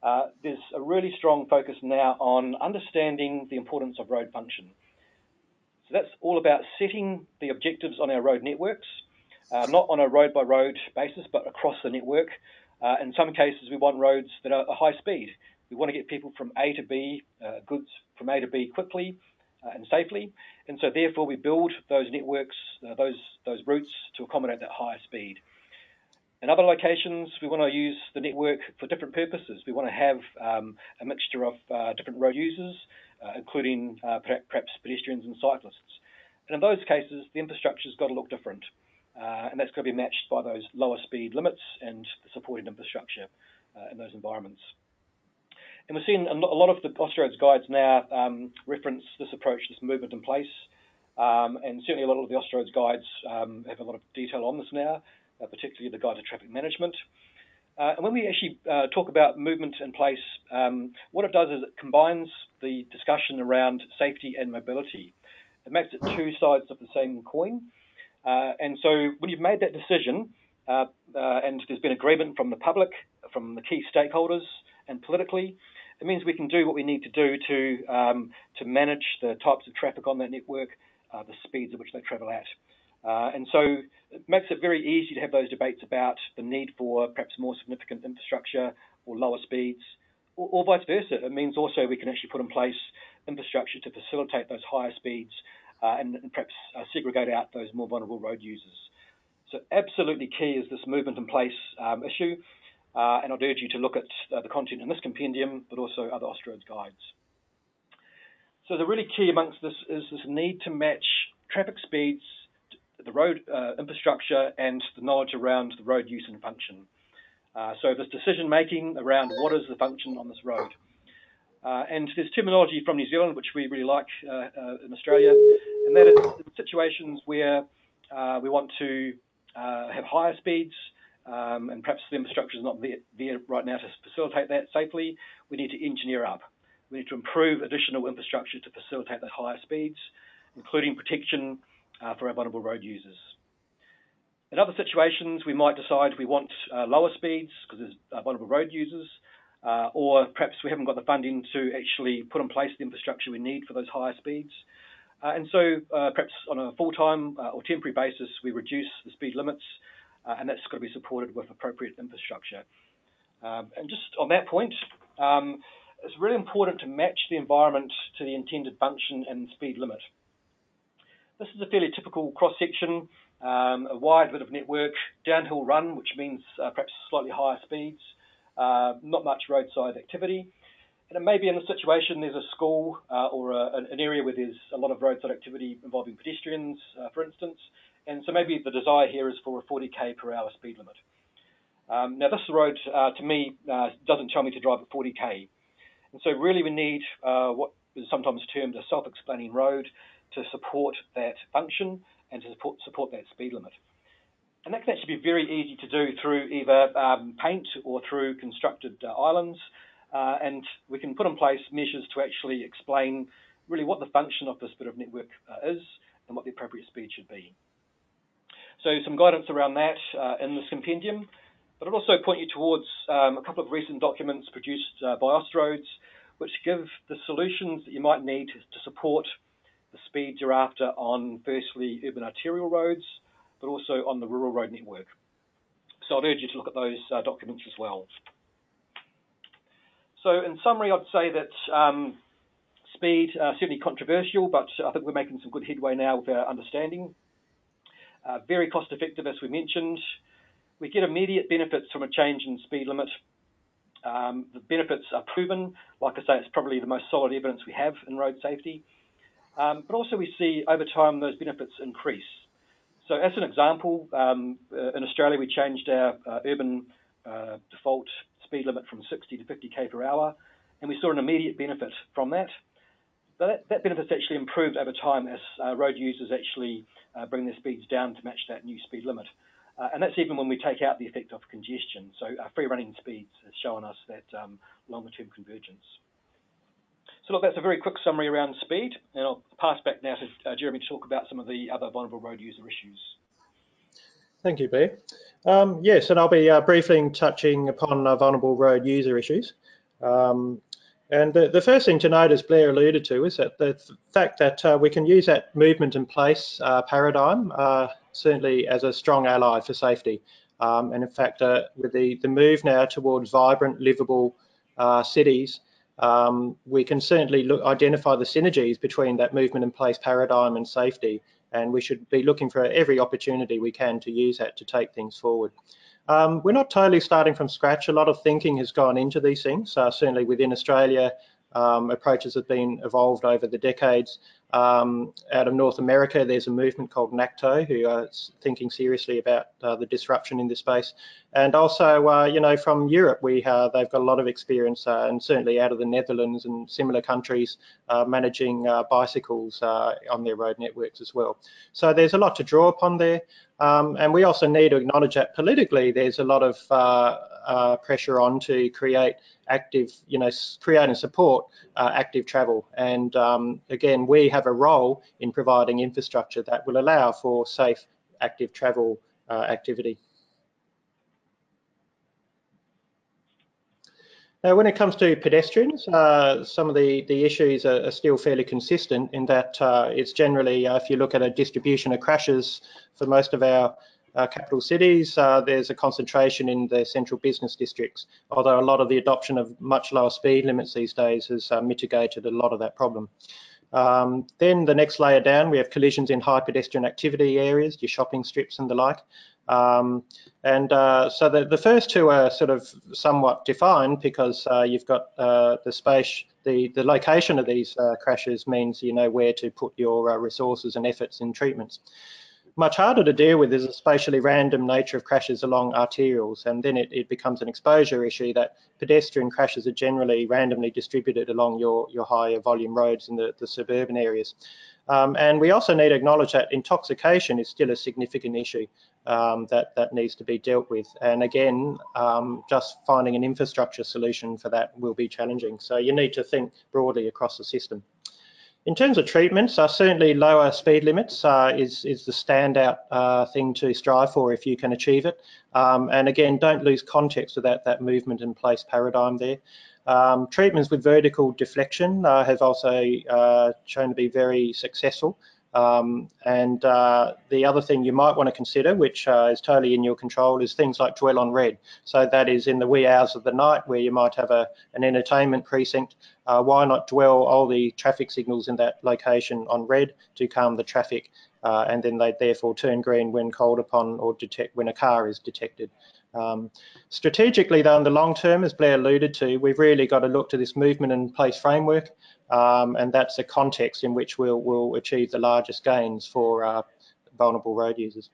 Uh, there's a really strong focus now on understanding the importance of road function. So that's all about setting the objectives on our road networks, uh, not on a road-by-road basis, but across the network. Uh, in some cases, we want roads that are high speed. We want to get people from A to B, uh, goods from A to B quickly uh, and safely. And so therefore, we build those networks, uh, those, those routes to accommodate that higher speed. In other locations, we want to use the network for different purposes. We want to have um, a mixture of uh, different road users, uh, including uh, perhaps pedestrians and cyclists. And in those cases, the infrastructure's got to look different. Uh, and that's going to be matched by those lower speed limits and the supported infrastructure uh, in those environments. And we're seeing a lot of the Austroads guides now um, reference this approach, this movement in place. Um, and certainly a lot of the Austroads guides um, have a lot of detail on this now. Uh, particularly the Guide to Traffic Management. Uh, and when we actually uh, talk about movement in place, um, what it does is it combines the discussion around safety and mobility. It makes it two sides of the same coin. Uh, and so when you've made that decision, uh, uh, and there's been agreement from the public, from the key stakeholders, and politically, it means we can do what we need to do to, um, to manage the types of traffic on that network, uh, the speeds at which they travel at. Uh, and so it makes it very easy to have those debates about the need for perhaps more significant infrastructure or lower speeds, or, or vice versa. It means also we can actually put in place infrastructure to facilitate those higher speeds uh, and, and perhaps uh, segregate out those more vulnerable road users. So absolutely key is this movement in place um, issue, uh, and I'd urge you to look at uh, the content in this compendium, but also other Austroads guides. So the really key amongst this is this need to match traffic speeds, the road uh, infrastructure, and the knowledge around the road use and function. Uh, so this decision making around what is the function on this road. Uh, and there's terminology from New Zealand which we really like uh, uh, in Australia, and that is situations where uh, we want to uh, have higher speeds um, and perhaps the infrastructure is not there, there right now to facilitate that safely. We need to engineer up. We need to improve additional infrastructure to facilitate the higher speeds, including protection Uh, for our vulnerable road users. In other situations, we might decide we want uh, lower speeds because there's uh, vulnerable road users, uh, or perhaps we haven't got the funding to actually put in place the infrastructure we need for those higher speeds. Uh, and so uh, perhaps on a full-time uh, or temporary basis, we reduce the speed limits, uh, and that's got to be supported with appropriate infrastructure. Um, and just on that point, um, it's really important to match the environment to the intended function and speed limit. This is a fairly typical cross-section, um, a wide bit of network, downhill run, which means uh, perhaps slightly higher speeds, uh, not much roadside activity. And it may be in the situation there's a school uh, or a, an area where there's a lot of roadside activity involving pedestrians, uh, for instance, And so maybe the desire here is for a forty K per hour speed limit. Um, now this road, uh, to me, uh, doesn't tell me to drive at forty K. And so really we need uh, what is sometimes termed a self-explaining road to support that function and to support, support that speed limit. And that can actually be very easy to do through either um, paint or through constructed uh, islands. Uh, and we can put in place measures to actually explain really what the function of this bit of network uh, is and what the appropriate speed should be. So some guidance around that uh, in this compendium. But I'd also point you towards um, a couple of recent documents produced uh, by Austroads, which give the solutions that you might need to support the speed you're after on, firstly, urban arterial roads, but also on the rural road network. So I'd urge you to look at those uh, documents as well. So in summary, I'd say that um, speed, uh, certainly controversial, but I think we're making some good headway now with our understanding. Uh, very cost effective, as we mentioned. We get immediate benefits from a change in speed limit. Um, the benefits are proven. Like I say, it's probably the most solid evidence we have in road safety. Um, but also we see over time those benefits increase. So as an example, um, in Australia we changed our uh, urban uh, default speed limit from sixty to fifty K per hour, and we saw an immediate benefit from that. But that, that benefit's actually improved over time as uh, road users actually uh, bring their speeds down to match that new speed limit. Uh, and that's even when we take out the effect of congestion. So uh, free running speeds has shown us that um, longer term convergence. So look, that's a very quick summary around speed, and I'll pass back now to uh, Jeremy to talk about some of the other vulnerable road user issues. Thank you, Blair. Um, yes, and I'll be uh, briefly touching upon uh, vulnerable road user issues. Um, and the, the first thing to note, as Blair alluded to, is that the fact that uh, we can use that movement in place uh, paradigm uh, certainly as a strong ally for safety. Um, and in fact, uh, with the, the move now towards vibrant, livable uh, cities, Um, we can certainly look, identify the synergies between that movement in place paradigm and safety, and we should be looking for every opportunity we can to use that to take things forward. Um, we're not totally starting from scratch. A lot of thinking has gone into these things. Uh, certainly within Australia, um, approaches have been evolved over the decades. Um, out of North America, there's a movement called NACTO, who are thinking seriously about uh, the disruption in this space. And also, uh, you know, from Europe, we uh, they've got a lot of experience, uh, and certainly out of the Netherlands and similar countries, uh, managing uh, bicycles uh, on their road networks as well. So there's a lot to draw upon there. Um, and we also need to acknowledge that politically, there's a lot of uh, uh, pressure on to create active, you know, create and support uh, active travel. And um, again, we have a role in providing infrastructure that will allow for safe, active travel uh, activity. Now, when it comes to pedestrians, uh, some of the, the issues are, are still fairly consistent in that uh, it's generally, uh, if you look at a distribution of crashes for most of our uh, capital cities, uh, there's a concentration in the central business districts, although a lot of the adoption of much lower speed limits these days has uh, mitigated a lot of that problem. Um, then the next layer down, we have collisions in high pedestrian activity areas, your shopping strips and the like. Um, and uh, so the, the first two are sort of somewhat defined because uh, you've got uh, the space, the, the location of these uh, crashes means you know where to put your uh, resources and efforts in treatments. Much harder to deal with is the spatially random nature of crashes along arterials, and then it, it becomes an exposure issue that pedestrian crashes are generally randomly distributed along your, your higher volume roads in the, the suburban areas. Um, and we also need to acknowledge that intoxication is still a significant issue um, that, that needs to be dealt with. And again, um, just finding an infrastructure solution for that will be challenging. So you need to think broadly across the system. In terms of treatments, uh, certainly lower speed limits uh, is, is the standout uh, thing to strive for if you can achieve it. Um, and again, don't lose context of that, that movement in place paradigm there. Um, treatments with vertical deflection uh, have also uh, shown to be very successful. Um, and uh, the other thing you might want to consider, which uh, is totally in your control, is things like dwell on red. So that is in the wee hours of the night where you might have a, an entertainment precinct. Uh, why not dwell all the traffic signals in that location on red to calm the traffic, uh, and then they therefore turn green when called upon or detect when a car is detected. Um, strategically though, in the long term, as Blair alluded to, we've really got to look to this movement in place framework, um, and that's the context in which we'll, we'll achieve the largest gains for uh, vulnerable road users.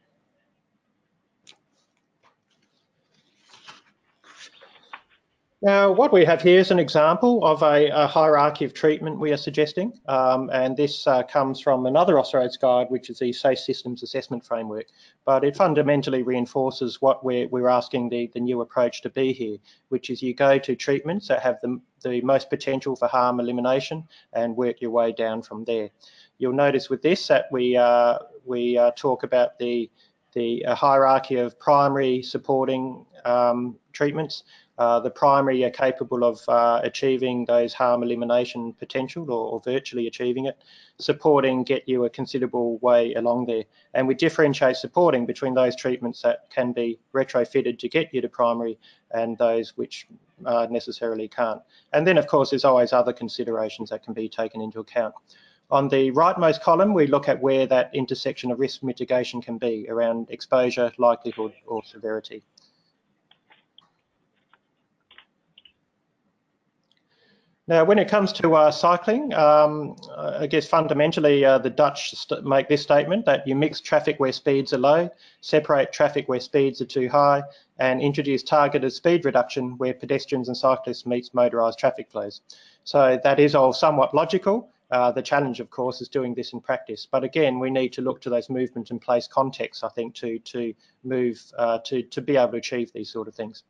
Now, what we have here is an example of a, a hierarchy of treatment we are suggesting, um, and this uh, comes from another Austroads guide, which is the Safe Systems Assessment Framework, but it fundamentally reinforces what we're, we're asking the, the new approach to be here, which is you go to treatments that have the, the most potential for harm elimination and work your way down from there. You'll notice with this that we, uh, we uh, talk about the, the uh, hierarchy of primary supporting um, treatments. Uh, the primary are capable of uh, achieving those harm elimination potential or, or virtually achieving it. Supporting get you a considerable way along there. And we differentiate supporting between those treatments that can be retrofitted to get you to primary and those which uh, necessarily can't. And then, of course, there's always other considerations that can be taken into account. On the rightmost column, we look at where that intersection of risk mitigation can be around exposure, likelihood or severity. Now, when it comes to uh, cycling, um, I guess fundamentally uh, the Dutch make this statement that you mix traffic where speeds are low, separate traffic where speeds are too high, and introduce targeted speed reduction where pedestrians and cyclists meets motorised traffic flows. So that is all somewhat logical. Uh, the challenge, of course, is doing this in practice. But again, we need to look to those movement and place contexts, I think, to, to move, uh, to, to be able to achieve these sort of things.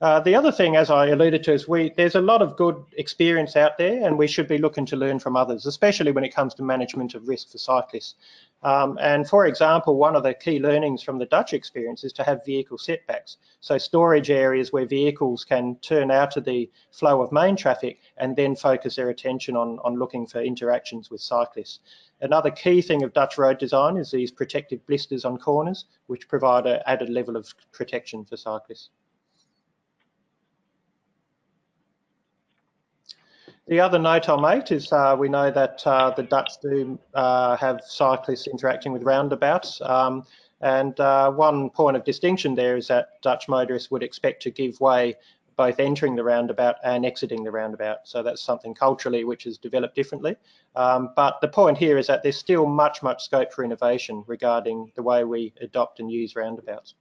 Uh, the other thing, as I alluded to, is we, there's a lot of good experience out there and we should be looking to learn from others, especially when it comes to management of risk for cyclists. Um, and for example, one of the key learnings from the Dutch experience is to have vehicle setbacks. So storage areas where vehicles can turn out of the flow of main traffic and then focus their attention on, on looking for interactions with cyclists. Another key thing of Dutch road design is these protective blisters on corners, which provide an added level of protection for cyclists. The other note I'll make is uh, we know that uh, the Dutch do uh, have cyclists interacting with roundabouts, um, and uh, one point of distinction there is that Dutch motorists would expect to give way both entering the roundabout and exiting the roundabout. So that's something culturally which is developed differently. Um, but the point here is that there's still much, much scope for innovation regarding the way we adopt and use roundabouts.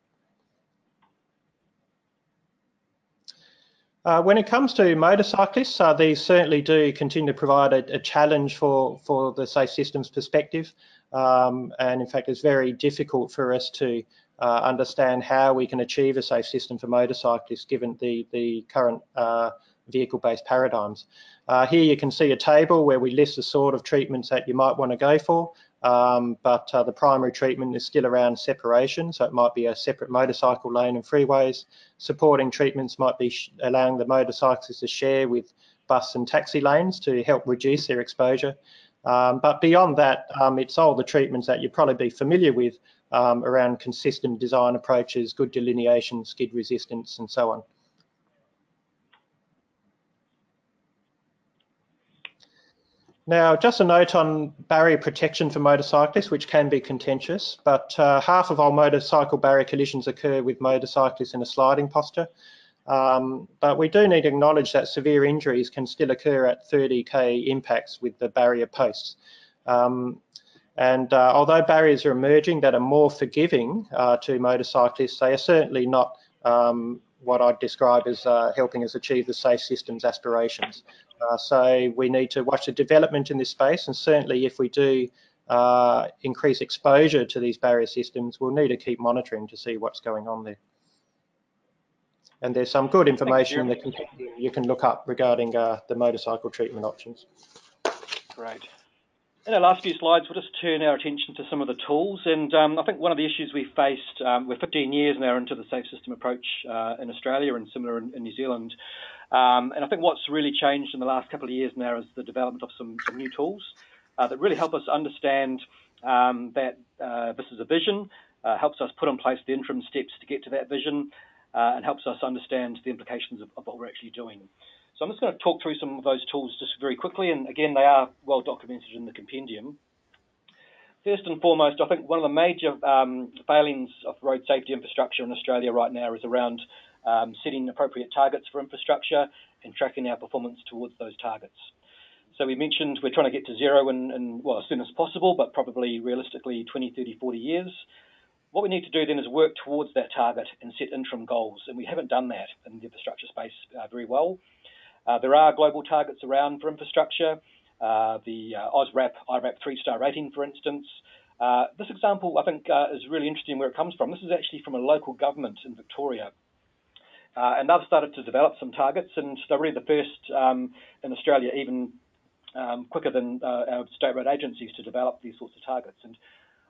Uh, when it comes to motorcyclists, uh, these certainly do continue to provide a, a challenge for, for the safe systems perspective. Um, and in fact, it's very difficult for us to uh, understand how we can achieve a safe system for motorcyclists given the, the current uh, vehicle-based paradigms. Uh, here you can see a table where we list the sort of treatments that you might want to go for. Um, but uh, the primary treatment is still around separation, so it might be a separate motorcycle lane and freeways. Supporting treatments might be sh allowing the motorcyclists to share with bus and taxi lanes to help reduce their exposure. Um, but beyond that, um, it's all the treatments that you'd probably be familiar with um, around consistent design approaches, good delineation, skid resistance and so on. Now, just a note on barrier protection for motorcyclists, which can be contentious, but uh, half of all motorcycle barrier collisions occur with motorcyclists in a sliding posture. Um, but we do need to acknowledge that severe injuries can still occur at thirty K impacts with the barrier posts. Um, and uh, although barriers are emerging that are more forgiving uh, to motorcyclists, they are certainly not um, what I'd describe as uh, helping us achieve the safe systems aspirations. Uh, so we need to watch the development in this space, and certainly if we do uh, increase exposure to these barrier systems, we'll need to keep monitoring to see what's going on there. And there's some good information in the compendium you can look up regarding uh, the motorcycle treatment options. Great. In our last few slides, we'll just turn our attention to some of the tools. And um, I think one of the issues we faced, um, we're fifteen years now into the safe system approach uh, in Australia and similar in, in New Zealand. Um, and I think what's really changed in the last couple of years now is the development of some, some new tools uh, that really help us understand um, that uh, this is a vision, uh, helps us put in place the interim steps to get to that vision, uh, and helps us understand the implications of, of what we're actually doing. So I'm just going to talk through some of those tools just very quickly, and again, they are well documented in the compendium. First and foremost, I think one of the major um, failings of road safety infrastructure in Australia right now is around um, setting appropriate targets for infrastructure and tracking our performance towards those targets. So we mentioned we're trying to get to zero in, in, well, as soon as possible, but probably realistically twenty, thirty, forty years. What we need to do then is work towards that target and set interim goals, and we haven't done that in the infrastructure space uh, very well. Uh, there are global targets around for infrastructure, uh, the uh, AusRAP, I RAP three-star rating, for instance. Uh, this example, I think, uh, is really interesting where it comes from. This is actually from a local government in Victoria. Uh, and they've started to develop some targets, and they're really the first um, in Australia, even um, quicker than uh, our state road agencies, to develop these sorts of targets. And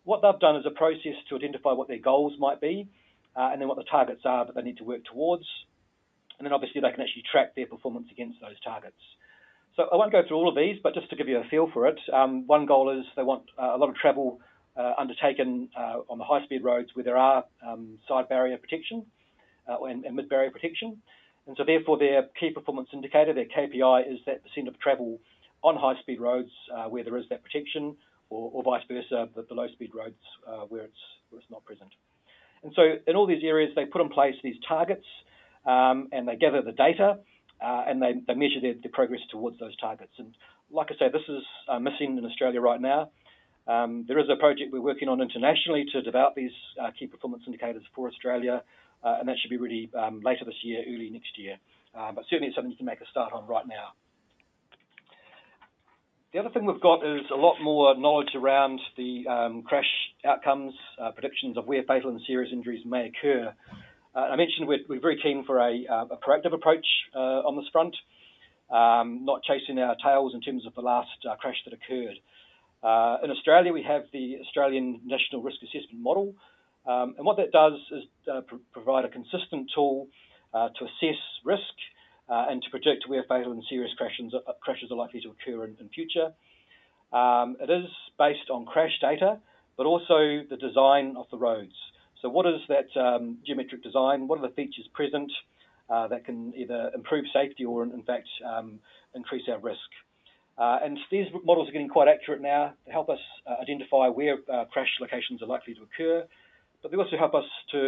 what they've done is a process to identify what their goals might be, uh, and then what the targets are that they need to work towards. And then obviously they can actually track their performance against those targets. So I won't go through all of these, but just to give you a feel for it, um, one goal is they want uh, a lot of travel uh, undertaken uh, on the high-speed roads where there are um, side barrier protection uh, and, and mid-barrier protection. And so therefore their key performance indicator, their K P I, is that percent of travel on high-speed roads uh, where there is that protection, or, or vice versa, the, the low-speed roads uh, where, it's, where it's not present. And so in all these areas, they put in place these targets, Um, and they gather the data uh, and they, they measure their, their progress towards those targets. And like I say, this is uh, missing in Australia right now. Um, there is a project we're working on internationally to develop these uh, key performance indicators for Australia, uh, and that should be ready um, later this year, early next year. Uh, but certainly it's something you can make a start on right now. The other thing we've got is a lot more knowledge around the um, crash outcomes, uh, predictions of where fatal and serious injuries may occur. Uh, I mentioned we're, we're very keen for a, uh, a proactive approach uh, on this front, um, not chasing our tails in terms of the last uh, crash that occurred. Uh, in Australia, we have the Australian National Risk Assessment Model, um, and what that does is uh, pr provide a consistent tool uh, to assess risk uh, and to predict where fatal and serious crashes, uh, crashes are likely to occur in, in future. Um, it is based on crash data, but also the design of the roads. So what is that um, geometric design? What are the features present uh, that can either improve safety or, in fact, um, increase our risk? Uh, and these models are getting quite accurate now to help us uh, identify where uh, crash locations are likely to occur, but they also help us to,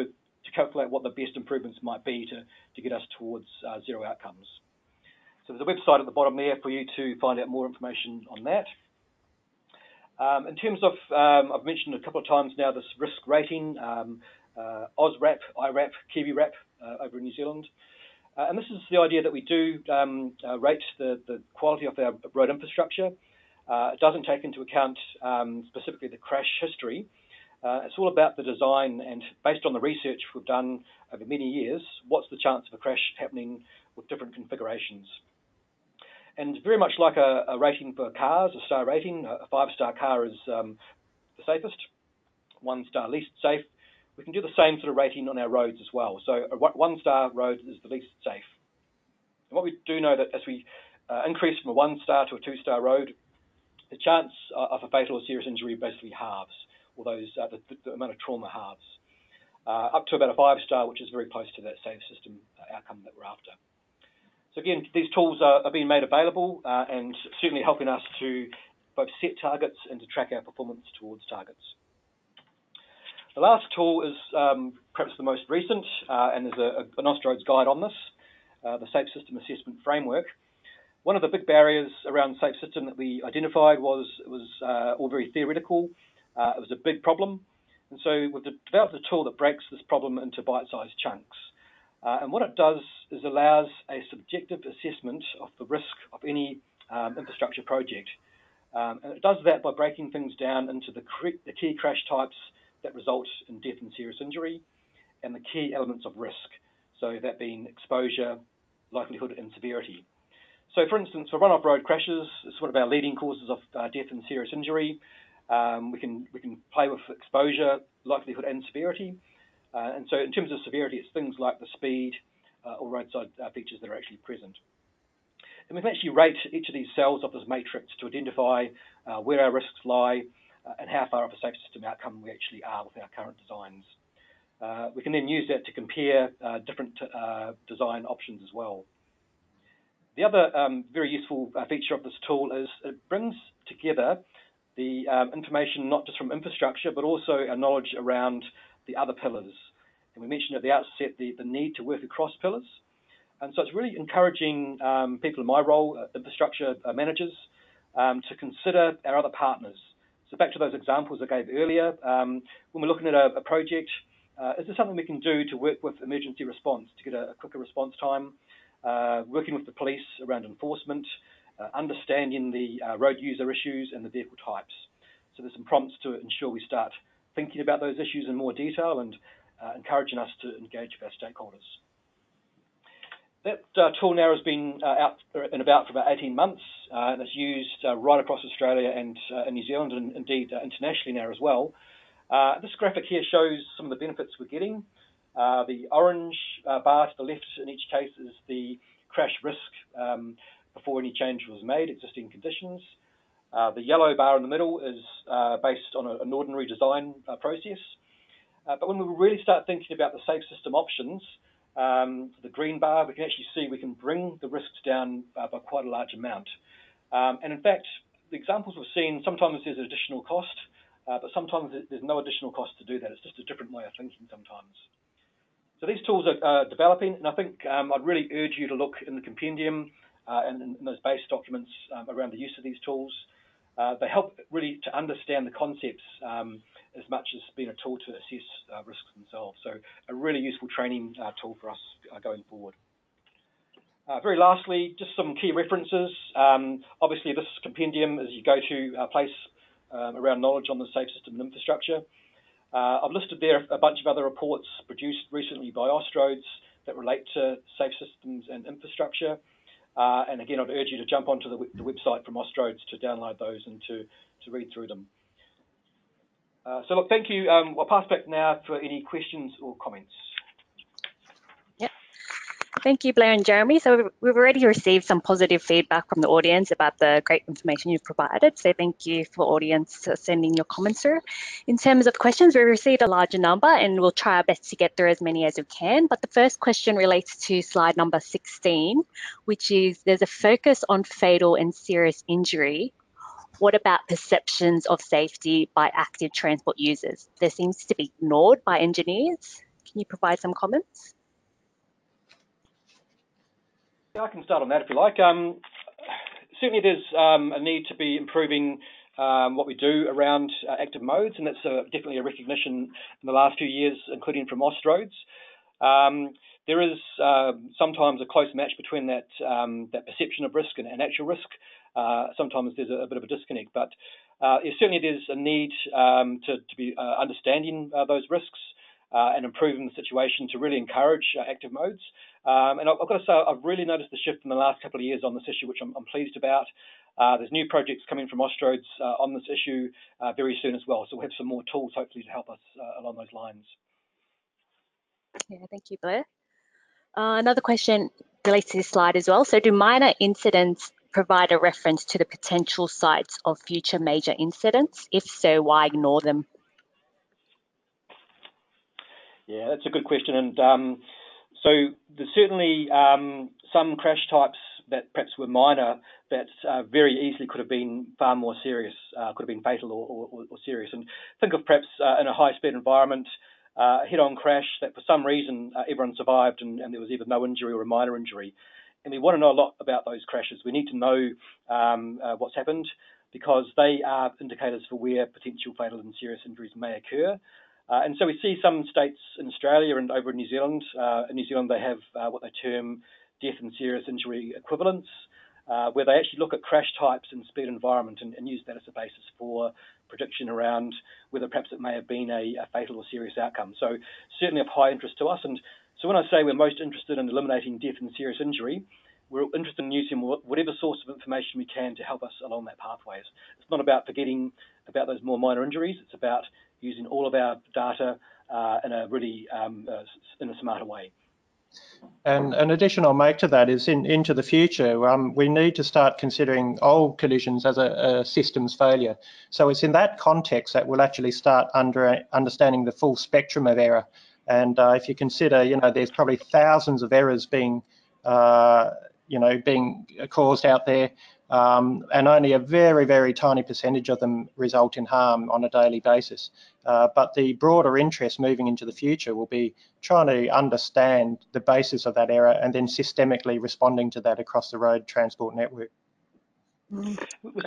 to calculate what the best improvements might be to, to get us towards uh, zero outcomes. So there's a website at the bottom there for you to find out more information on that. Um, in terms of, um, I've mentioned a couple of times now, this risk rating, um, uh, AusRAP, I RAP, KiwiRAP uh, over in New Zealand. Uh, and this is the idea that we do um, uh, rate the, the quality of our road infrastructure. Uh, it doesn't take into account um, specifically the crash history. Uh, it's all about the design, and based on the research we've done over many years, what's the chance of a crash happening with different configurations? And very much like a, a rating for cars, a star rating, a five-star car is um, the safest, one-star least safe. We can do the same sort of rating on our roads as well. So a one-star road is the least safe. And what we do know that as we uh, increase from a one-star to a two-star road, the chance of a fatal or serious injury basically halves, or those, uh, the, the amount of trauma halves, uh, up to about a five-star, which is very close to that safe system outcome that we're after. So again, these tools are, are being made available uh, and certainly helping us to both set targets and to track our performance towards targets. The last tool is um, perhaps the most recent, uh, and there's a, an Austroads guide on this, uh, the Safe System Assessment Framework. One of the big barriers around safe system that we identified was it was uh, all very theoretical. Uh, it was a big problem. And so we've developed a tool that breaks this problem into bite-sized chunks. Uh, and what it does is allows a subjective assessment of the risk of any um, infrastructure project. Um, and it does that by breaking things down into the, correct, the key crash types that result in death and serious injury, and the key elements of risk, so that being exposure, likelihood, and severity. So for instance, for run-off road crashes, it's one of our leading causes of uh, death and serious injury. Um, we can, we can play with exposure, likelihood, and severity. Uh, and so in terms of severity, it's things like the speed uh, or roadside uh, features that are actually present. And we can actually rate each of these cells of this matrix to identify uh, where our risks lie uh, and how far off a safe system outcome we actually are with our current designs. Uh, we can then use that to compare uh, different uh, design options as well. The other um, very useful uh, feature of this tool is it brings together the um, information not just from infrastructure, but also our knowledge around the other pillars. And we mentioned at the outset the, the need to work across pillars. And so it's really encouraging um, people in my role, uh, infrastructure managers, um, to consider our other partners. So back to those examples I gave earlier, um, when we're looking at a, a project, uh, is there something we can do to work with emergency response to get a, a quicker response time, uh, working with the police around enforcement, uh, understanding the uh, road user issues and the vehicle types. So there's some prompts to ensure we start thinking about those issues in more detail and uh, encouraging us to engage with our stakeholders. That uh, tool now has been uh, out and about for about eighteen months, uh, and it's used uh, right across Australia and uh, New Zealand, and indeed uh, internationally now as well. Uh, this graphic here shows some of the benefits we're getting. Uh, the orange uh, bar to the left in each case is the crash risk um, before any change was made, existing conditions. Uh, the yellow bar in the middle is uh, based on a, an ordinary design uh, process. Uh, but when we really start thinking about the safe system options, Um, the green bar, we can actually see we can bring the risks down uh, by quite a large amount. Um, and in fact, the examples we've seen, sometimes there's an additional cost, uh, but sometimes there's no additional cost to do that. It's just a different way of thinking sometimes. So these tools are uh, developing, and I think um, I'd really urge you to look in the compendium uh, and in those base documents um, around the use of these tools. Uh, they help really to understand the concepts um, as much as being a tool to assess uh, risks themselves. So a really useful training uh, tool for us uh, going forward. Uh, very lastly, just some key references. Um, obviously, this compendium is you go to a place um, around knowledge on the safe system and infrastructure. Uh, I've listed there a bunch of other reports produced recently by Austroads that relate to safe systems and infrastructure. Uh, and again, I'd urge you to jump onto the, the website from Austroads to download those and to, to read through them. Uh, so look, thank you. Um, I'll pass back now for any questions or comments. Yep. Thank you, Blair and Jeremy. So we've already received some positive feedback from the audience about the great information you've provided. So thank you for audience sending your comments through. In terms of questions, we received a larger number and we'll try our best to get through as many as we can. But the first question relates to slide number sixteen, which is there's a focus on fatal and serious injury. What about perceptions of safety by active transport users? There seems to be ignored by engineers. Can you provide some comments? Yeah, I can start on that if you like. Um, certainly there's um, a need to be improving um, what we do around uh, active modes, and that's a, definitely a recognition in the last few years, including from Austroads. Um, there is uh, sometimes a close match between that, um, that perception of risk and, and actual risk. Uh, sometimes there's a, a bit of a disconnect, but uh, certainly there's a need um, to, to be uh, understanding uh, those risks uh, and improving the situation to really encourage uh, active modes. Um, and I've, I've got to say, I've really noticed the shift in the last couple of years on this issue, which I'm, I'm pleased about. Uh, there's new projects coming from Austroads uh, on this issue uh, very soon as well. So we'll have some more tools hopefully to help us uh, along those lines. Yeah, thank you, Blair. Uh, another question relates to this slide as well. So do minor incidents provide a reference to the potential sites of future major incidents? If so, why ignore them? Yeah, that's a good question. And um, so there's certainly um, some crash types that perhaps were minor that uh, very easily could have been far more serious, uh, could have been fatal or, or, or serious. And think of perhaps uh, in a high-speed environment, uh, a head-on crash that for some reason uh, everyone survived and, and there was either no injury or a minor injury. And we want to know a lot about those crashes. We need to know um, uh, what's happened because they are indicators for where potential fatal and serious injuries may occur. Uh, and so we see some states in Australia and over in New Zealand. Uh, in New Zealand, they have uh, what they term death and serious injury equivalents, uh, where they actually look at crash types and speed environment and, and use that as a basis for prediction around whether perhaps it may have been a, a fatal or serious outcome. So certainly of high interest to us. And so when I say we're most interested in eliminating death and serious injury, we're interested in using whatever source of information we can to help us along that pathway. It's not about forgetting about those more minor injuries. It's about using all of our data uh, in a really um, uh, in a smarter way. And an addition I'll make to that is in, into the future, um, we need to start considering old collisions as a, a systems failure. So it's in that context that we'll actually start under, understanding the full spectrum of error. And uh, if you consider, you know, there's probably thousands of errors being, uh, you know, being caused out there, um, and only a very, very tiny percentage of them result in harm on a daily basis. Uh, but the broader interest moving into the future will be trying to understand the basis of that error and then systemically responding to that across the road transport network. We're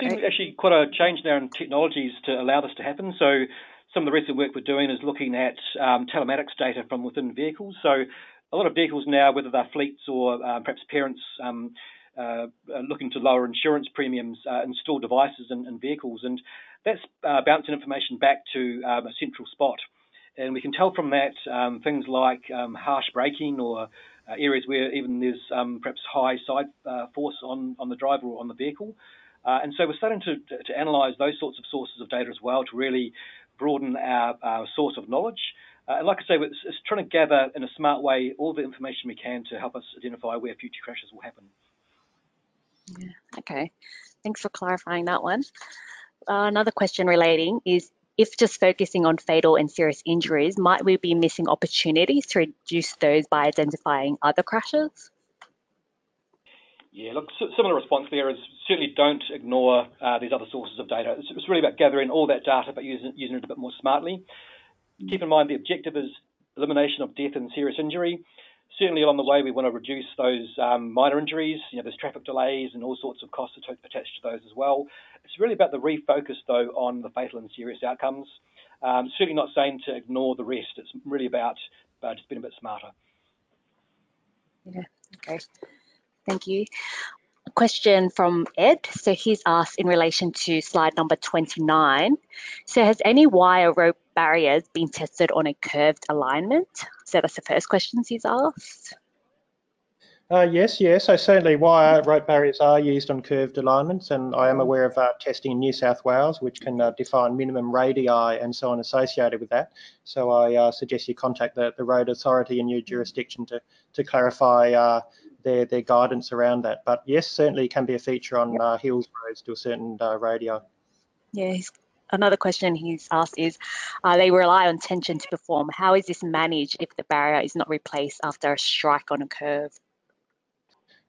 seeing actually quite a change now in technologies to allow this to happen. So some of the recent work we're doing is looking at um, telematics data from within vehicles. So a lot of vehicles now, whether they're fleets or uh, perhaps parents um, uh, are looking to lower insurance premiums, uh, install devices in, in vehicles. And that's uh, bouncing information back to um, a central spot. And we can tell from that um, things like um, harsh braking or Uh, areas where even there's um, perhaps high side uh, force on, on the driver or on the vehicle. Uh, and so we're starting to, to, to analyse those sorts of sources of data as well to really broaden our, our source of knowledge. Uh, and like I say, it's, it's trying to gather in a smart way all the information we can to help us identify where future crashes will happen. Yeah, okay. Thanks for clarifying that one. Uh, another question relating is, if just focusing on fatal and serious injuries, might we be missing opportunities to reduce those by identifying other crashes? Yeah, look, similar response there is certainly don't ignore uh, these other sources of data. It's, it's really about gathering all that data but using, using it a bit more smartly. Mm. Keep in mind the objective is elimination of death and serious injury. Certainly along the way we want to reduce those um, minor injuries, you know, there's traffic delays and all sorts of costs attached to those as well. It's really about the refocus though on the fatal and serious outcomes. Um, certainly not saying to ignore the rest, it's really about uh, just being a bit smarter. Yeah, okay, thank you. A question from Ed, so he's asked in relation to slide number twenty-nine. So has any wire rope barriers been tested on a curved alignment? So that's the first question he's asked. Uh, yes, yes, so certainly wire rope barriers are used on curved alignments, and I am aware of uh, testing in New South Wales which can uh, define minimum radii and so on associated with that. So I uh, suggest you contact the, the road authority in your jurisdiction to, to clarify uh, their, their guidance around that. But yes, certainly can be a feature on uh, hills roads to a certain uh, radii. Yeah, another question he's asked is, uh, they rely on tension to perform. How is this managed if the barrier is not replaced after a strike on a curve?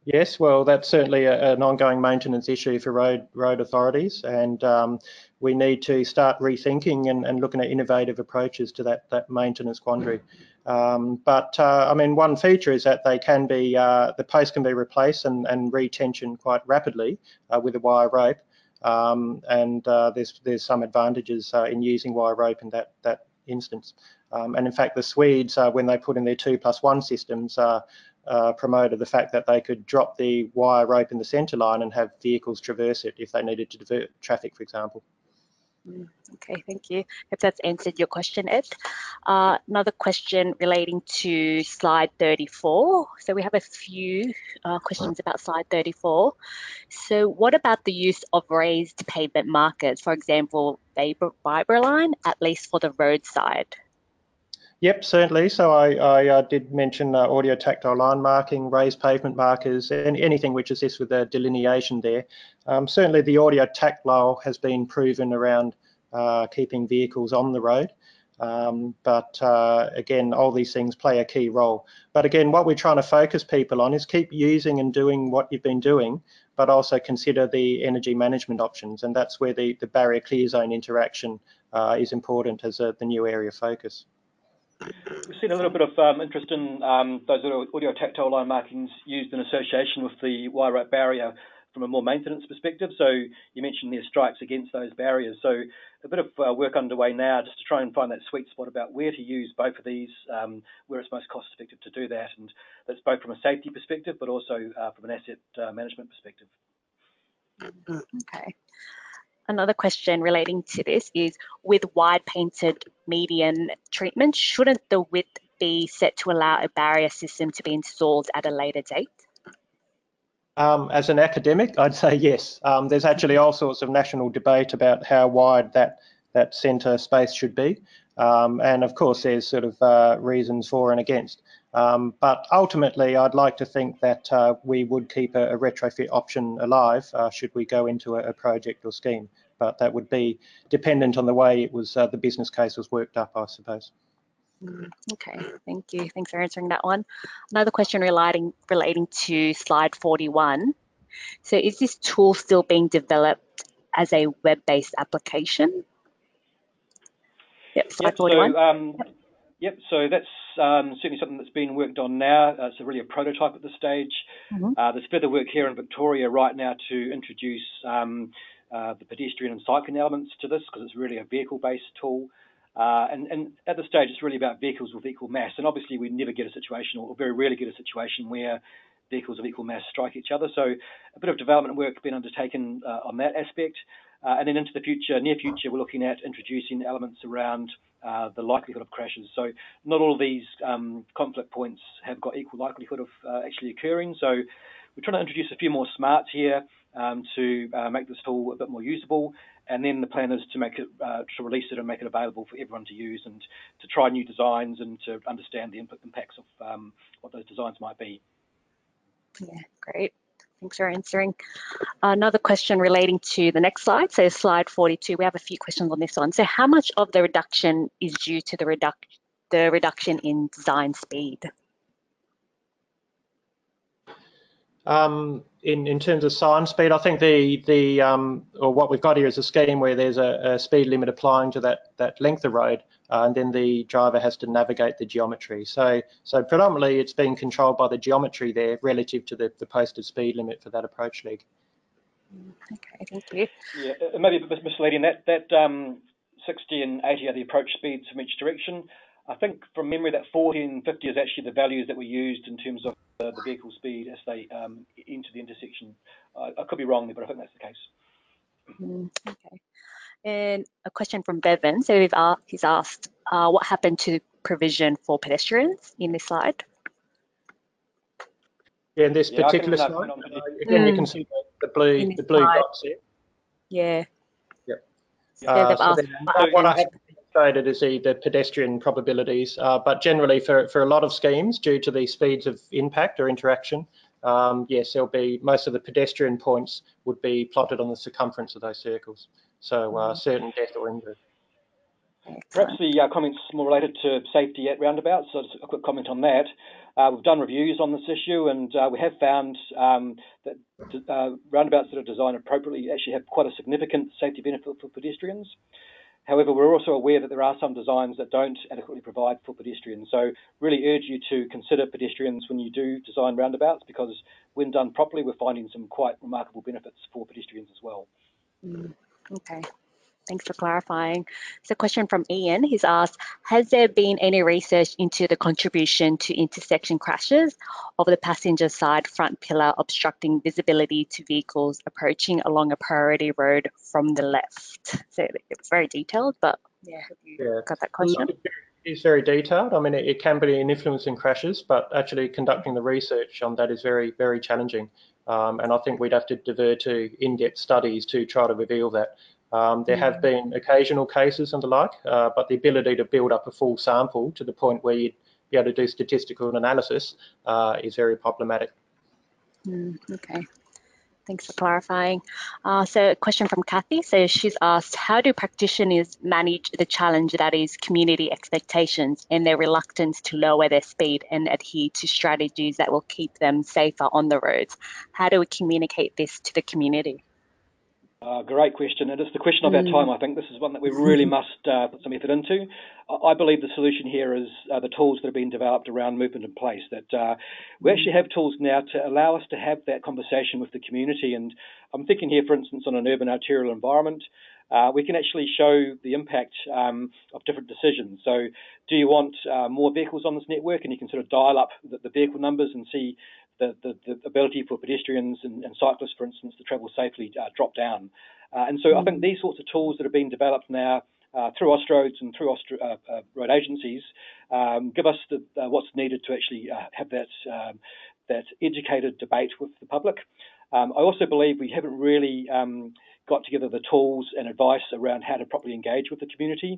Yes, well, that's certainly a, an ongoing maintenance issue for road road authorities, and um, we need to start rethinking and, and looking at innovative approaches to that that maintenance quandary. Um, but uh, I mean, one feature is that they can be uh, the post can be replaced and, and retensioned quite rapidly uh, with a wire rope, um, and uh, there's there's some advantages uh, in using wire rope in that that instance. Um, and in fact, the Swedes uh, when they put in their two plus one systems. Uh, Uh, promoted the fact that they could drop the wire rope in the centre line and have vehicles traverse it if they needed to divert traffic, for example. Okay, thank you. If that's answered your question, Ed. Uh, another question relating to slide thirty-four. So we have a few uh, questions about slide thirty-four. So what about the use of raised pavement markers, for example, Vibraline, at least for the roadside? Yep, certainly. So I, I uh, did mention uh, audio tactile line marking, raised pavement markers, and anything which assists with the delineation there. Um, certainly the audio tactile has been proven around uh, keeping vehicles on the road. Um, but uh, again, all these things play a key role. But again, what we're trying to focus people on is keep using and doing what you've been doing, but also consider the energy management options. And that's where the, the barrier clear zone interaction uh, is important as a, the new area of focus. We've seen a little bit of um, interest in um, those audio tactile line markings used in association with the wire rope barrier from a more maintenance perspective. So you mentioned there's strikes against those barriers. So a bit of uh, work underway now just to try and find that sweet spot about where to use both of these, um, where it's most cost effective to do that. And that's both from a safety perspective, but also uh, from an asset uh, management perspective. Okay. Another question relating to this is, with wide painted median treatment, shouldn't the width be set to allow a barrier system to be installed at a later date? Um, as an academic, I'd say yes. Um, there's actually all sorts of national debate about how wide that, that centre space should be. Um, and of course, there's sort of uh, reasons for and against. Um, but ultimately, I'd like to think that uh, we would keep a, a retrofit option alive uh, should we go into a, a project or scheme. But that would be dependent on the way it was, uh, the business case was worked up, I suppose. Mm, okay, thank you. Thanks for answering that one. Another question relating, relating to slide forty-one. So is this tool still being developed as a web-based application? Yep, slide yep, forty-one. So, um, yep. yep, so that's um, certainly something that's being worked on now. Uh, it's really a prototype at this stage. Mm-hmm. Uh, there's further work here in Victoria right now to introduce um, uh, the pedestrian and cycling elements to this, because it's really a vehicle-based tool. Uh, and, and at this stage, it's really about vehicles with equal mass. And obviously, we never get a situation, or very rarely get a situation where vehicles of equal mass strike each other. So a bit of development work being undertaken uh, on that aspect. Uh, and then into the future, near future, we're looking at introducing elements around uh, the likelihood of crashes. So not all of these um, conflict points have got equal likelihood of uh, actually occurring. So we're trying to introduce a few more smarts here um, to uh, make this tool a bit more usable. And then the plan is to make it, uh, to release it and make it available for everyone to use, and to try new designs and to understand the input impacts of um, what those designs might be. Yeah, great. Thanks for answering. Another question relating to the next slide, so slide forty-two. We have a few questions on this one. So how much of the reduction is due to the, reduc the reduction in design speed? Um, in, in terms of design speed, I think the, the um, or what we've got here is a scheme where there's a, a speed limit applying to that, that length of road, uh, and then the driver has to navigate the geometry. So, so predominantly it's being controlled by the geometry there relative to the, the posted speed limit for that approach leg. Okay, thank you. Yeah, it may be a bit misleading. That, that um, sixty and eighty are the approach speeds from each direction. I think from memory that forty and fifty is actually the values that were used in terms of the, the vehicle speed as they um, into the intersection. Uh, I could be wrong there, but I think that's the case. Mm, okay. And a question from Bevan. So we've asked, he's asked, uh, what happened to provision for pedestrians in this slide? Yeah, in this yeah, particular slide. Uh, again, mm. you can see the, the blue, the blue dots here. Yeah. Yep. So uh, so asked, what, what I have demonstrated is the, the pedestrian probabilities, uh, but generally for, for a lot of schemes, due to the speeds of impact or interaction, um, yes, there'll be most of the pedestrian points would be plotted on the circumference of those circles. So uh, certain death or injury. Perhaps the uh, comments more related to safety at roundabouts, so just a quick comment on that. Uh, we've done reviews on this issue, and uh, we have found um, that uh, roundabouts that are designed appropriately actually have quite a significant safety benefit for pedestrians. However, we're also aware that there are some designs that don't adequately provide for pedestrians. So really urge you to consider pedestrians when you do design roundabouts, because when done properly, we're finding some quite remarkable benefits for pedestrians as well. Mm. Okay, thanks for clarifying. So a question from Ian, he's asked, has there been any research into the contribution to intersection crashes of the passenger side front pillar obstructing visibility to vehicles approaching along a priority road from the left? So it's very detailed, but yeah, have you yeah. got that question? It's very detailed. I mean, it, it can be an influence in crashes, but actually conducting the research on that is very, very challenging. Um, and I think we'd have to defer to in-depth studies to try to reveal that. Um, there have been occasional cases and the like, uh, but the ability to build up a full sample to the point where you'd be able to do statistical analysis uh, is very problematic. Mm, okay, thanks for clarifying. Uh, so a question from Kathy. So she's asked, how do practitioners manage the challenge that is community expectations and their reluctance to lower their speed and adhere to strategies that will keep them safer on the roads? How do we communicate this to the community? Uh, great question, and it's the question of our time. I think this is one that we really must uh, put some effort into. I believe the solution here is uh, the tools that are being developed around movement in place, that uh, we actually have tools now to allow us to have that conversation with the community. And I'm thinking here, for instance, on an urban arterial environment, uh, we can actually show the impact um, of different decisions. So do you want uh, more vehicles on this network? And you can sort of dial up the, the vehicle numbers and see The, the, the ability for pedestrians and, and cyclists, for instance, to travel safely uh, drop down. Uh, and so I think these sorts of tools that are being developed now uh, through Austroads and through Austro, uh, uh, road agencies um, give us the, uh, what's needed to actually uh, have that, um, that educated debate with the public. Um, I also believe we haven't really um, got together the tools and advice around how to properly engage with the community.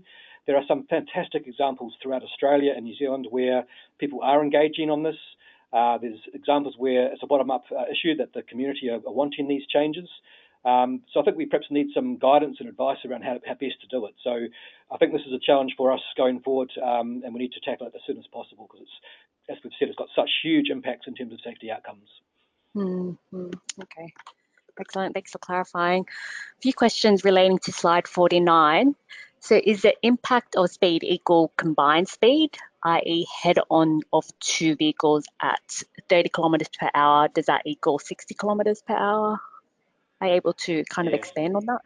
There are some fantastic examples throughout Australia and New Zealand where people are engaging on this. Uh, there's examples where it's a bottom-up uh, issue that the community are, are wanting these changes. Um, so I think we perhaps need some guidance and advice around how, how best to do it. So I think this is a challenge for us going forward, um, and we need to tackle it as soon as possible because, it's, as we've said, it's got such huge impacts in terms of safety outcomes. Mm-hmm. Okay. Excellent. Thanks for clarifying. A few questions relating to slide forty-nine. So is the impact of speed equal combined speed? that is head-on of two vehicles at thirty kilometres per hour, does that equal sixty kilometres per hour? Are you able to kind yeah. of expand on that?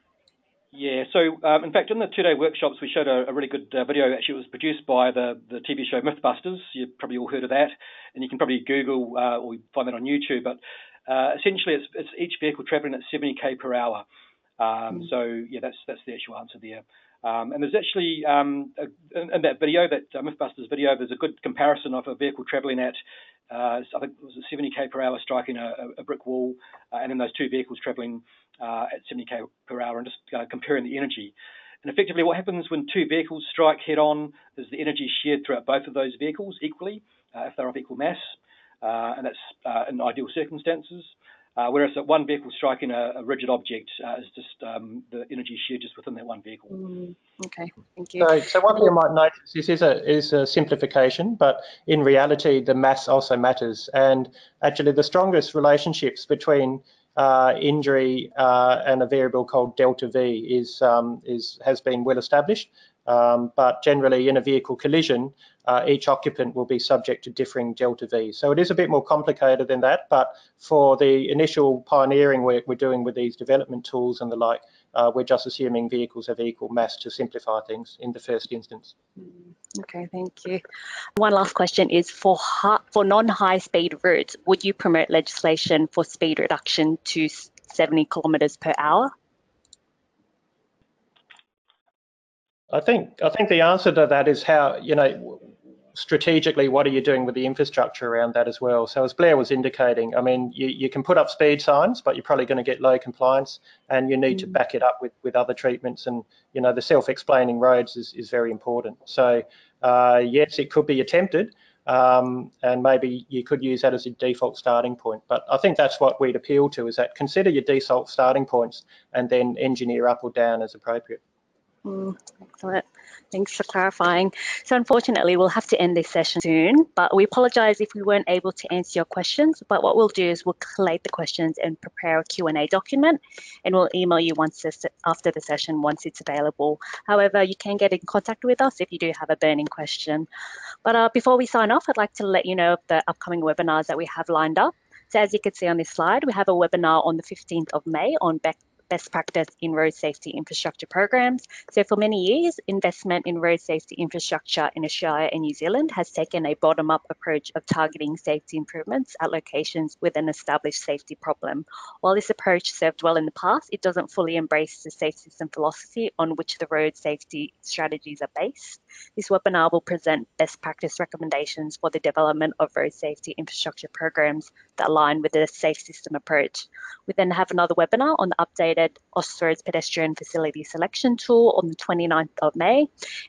Yeah, so um, in fact, in the two-day workshops, we showed a, a really good uh, video. Actually, it was produced by the, the T V show Mythbusters. You've probably all heard of that, and you can probably Google uh, or find that on YouTube. But uh, essentially, it's, it's each vehicle travelling at seventy kilometres per hour. Um, mm. So yeah, that's that's the actual answer there. Um, and there's actually, um, a, in that video, that uh, Mythbusters video, there's a good comparison of a vehicle travelling at, uh, I think it was a seventy kilometres per hour striking a, a brick wall, uh, and then those two vehicles travelling uh, at seventy kilometres per hour, and just uh, comparing the energy. And effectively what happens when two vehicles strike head-on is the energy shared throughout both of those vehicles equally, uh, if they're of equal mass, uh, and that's uh, in ideal circumstances. Uh, whereas that one vehicle striking a, a rigid object uh, is just um, the energy shared just within that one vehicle. Mm, okay, thank you. So, so one thing you might notice, this is a, is a simplification, but in reality the mass also matters, and actually the strongest relationships between uh, injury uh, and a variable called delta V is, um, is, has been well established, um, but generally in a vehicle collision Uh, each occupant will be subject to differing delta V. So it is a bit more complicated than that, but for the initial pioneering work we're doing with these development tools and the like, uh, we're just assuming vehicles have equal mass to simplify things in the first instance. Okay, thank you. One last question is, for, for non-high speed routes, would you promote legislation for speed reduction to seventy kilometres per hour? I think, I think the answer to that is how, you know, strategically, what are you doing with the infrastructure around that as well? So as Blair was indicating, I mean, you, you can put up speed signs, but you're probably going to get low compliance, and you need mm. to back it up with, with other treatments. And, you know, the self-explaining roads is, is very important. So, uh, yes, it could be attempted, um, and maybe you could use that as a default starting point. But I think that's what we'd appeal to, is that consider your default starting points and then engineer up or down as appropriate. Mm, excellent. Thanks for clarifying. So unfortunately, we'll have to end this session soon, but we apologise if we weren't able to answer your questions, but what we'll do is we'll collate the questions and prepare a Q and A document, and we'll email you once this, after the session once it's available. However, you can get in contact with us if you do have a burning question. But uh, before we sign off, I'd like to let you know of the upcoming webinars that we have lined up. So as you can see on this slide, we have a webinar on the fifteenth of May on back best practice in road safety infrastructure programs. So for many years, investment in road safety infrastructure in Australia and New Zealand has taken a bottom-up approach of targeting safety improvements at locations with an established safety problem. While this approach served well in the past, it doesn't fully embrace the safe system philosophy on which the road safety strategies are based. This webinar will present best practice recommendations for the development of road safety infrastructure programs that align with the safe system approach. We then have another webinar on the update Austroads pedestrian facility selection tool on the twenty-ninth of May,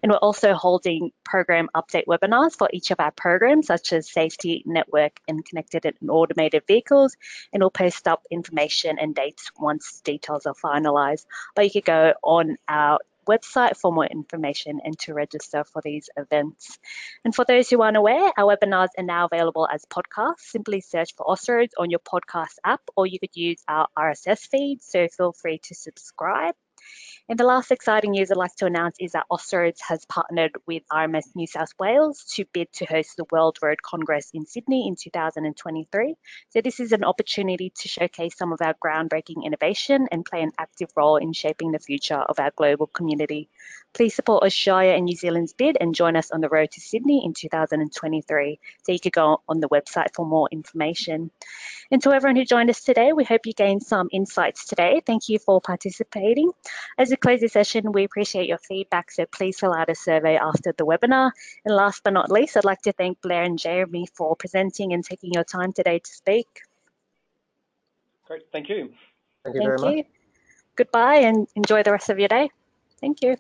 and we're also holding program update webinars for each of our programs, such as safety, network and connected and automated vehicles, and we'll post up information and dates once details are finalized. But you could go on our website for more information and to register for these events. And for those who aren't aware, our webinars are now available as podcasts. Simply search for Austroads on your podcast app, or you could use our R S S feed, so feel free to subscribe. And the last exciting news I'd like to announce is that Austroads has partnered with R M S New South Wales to bid to host the World Road Congress in Sydney in two thousand twenty-three. So this is an opportunity to showcase some of our groundbreaking innovation and play an active role in shaping the future of our global community. Please support Australia and New Zealand's bid and join us on the road to Sydney in two thousand twenty-three. So you could go on the website for more information. And to everyone who joined us today, we hope you gained some insights today. Thank you for participating. As we close this session, we appreciate your feedback, so please fill out a survey after the webinar. And last but not least, I'd like to thank Blair and Jeremy for presenting and taking your time today to speak. Great, thank you. Thank you very much. Goodbye, and enjoy the rest of your day. Thank you.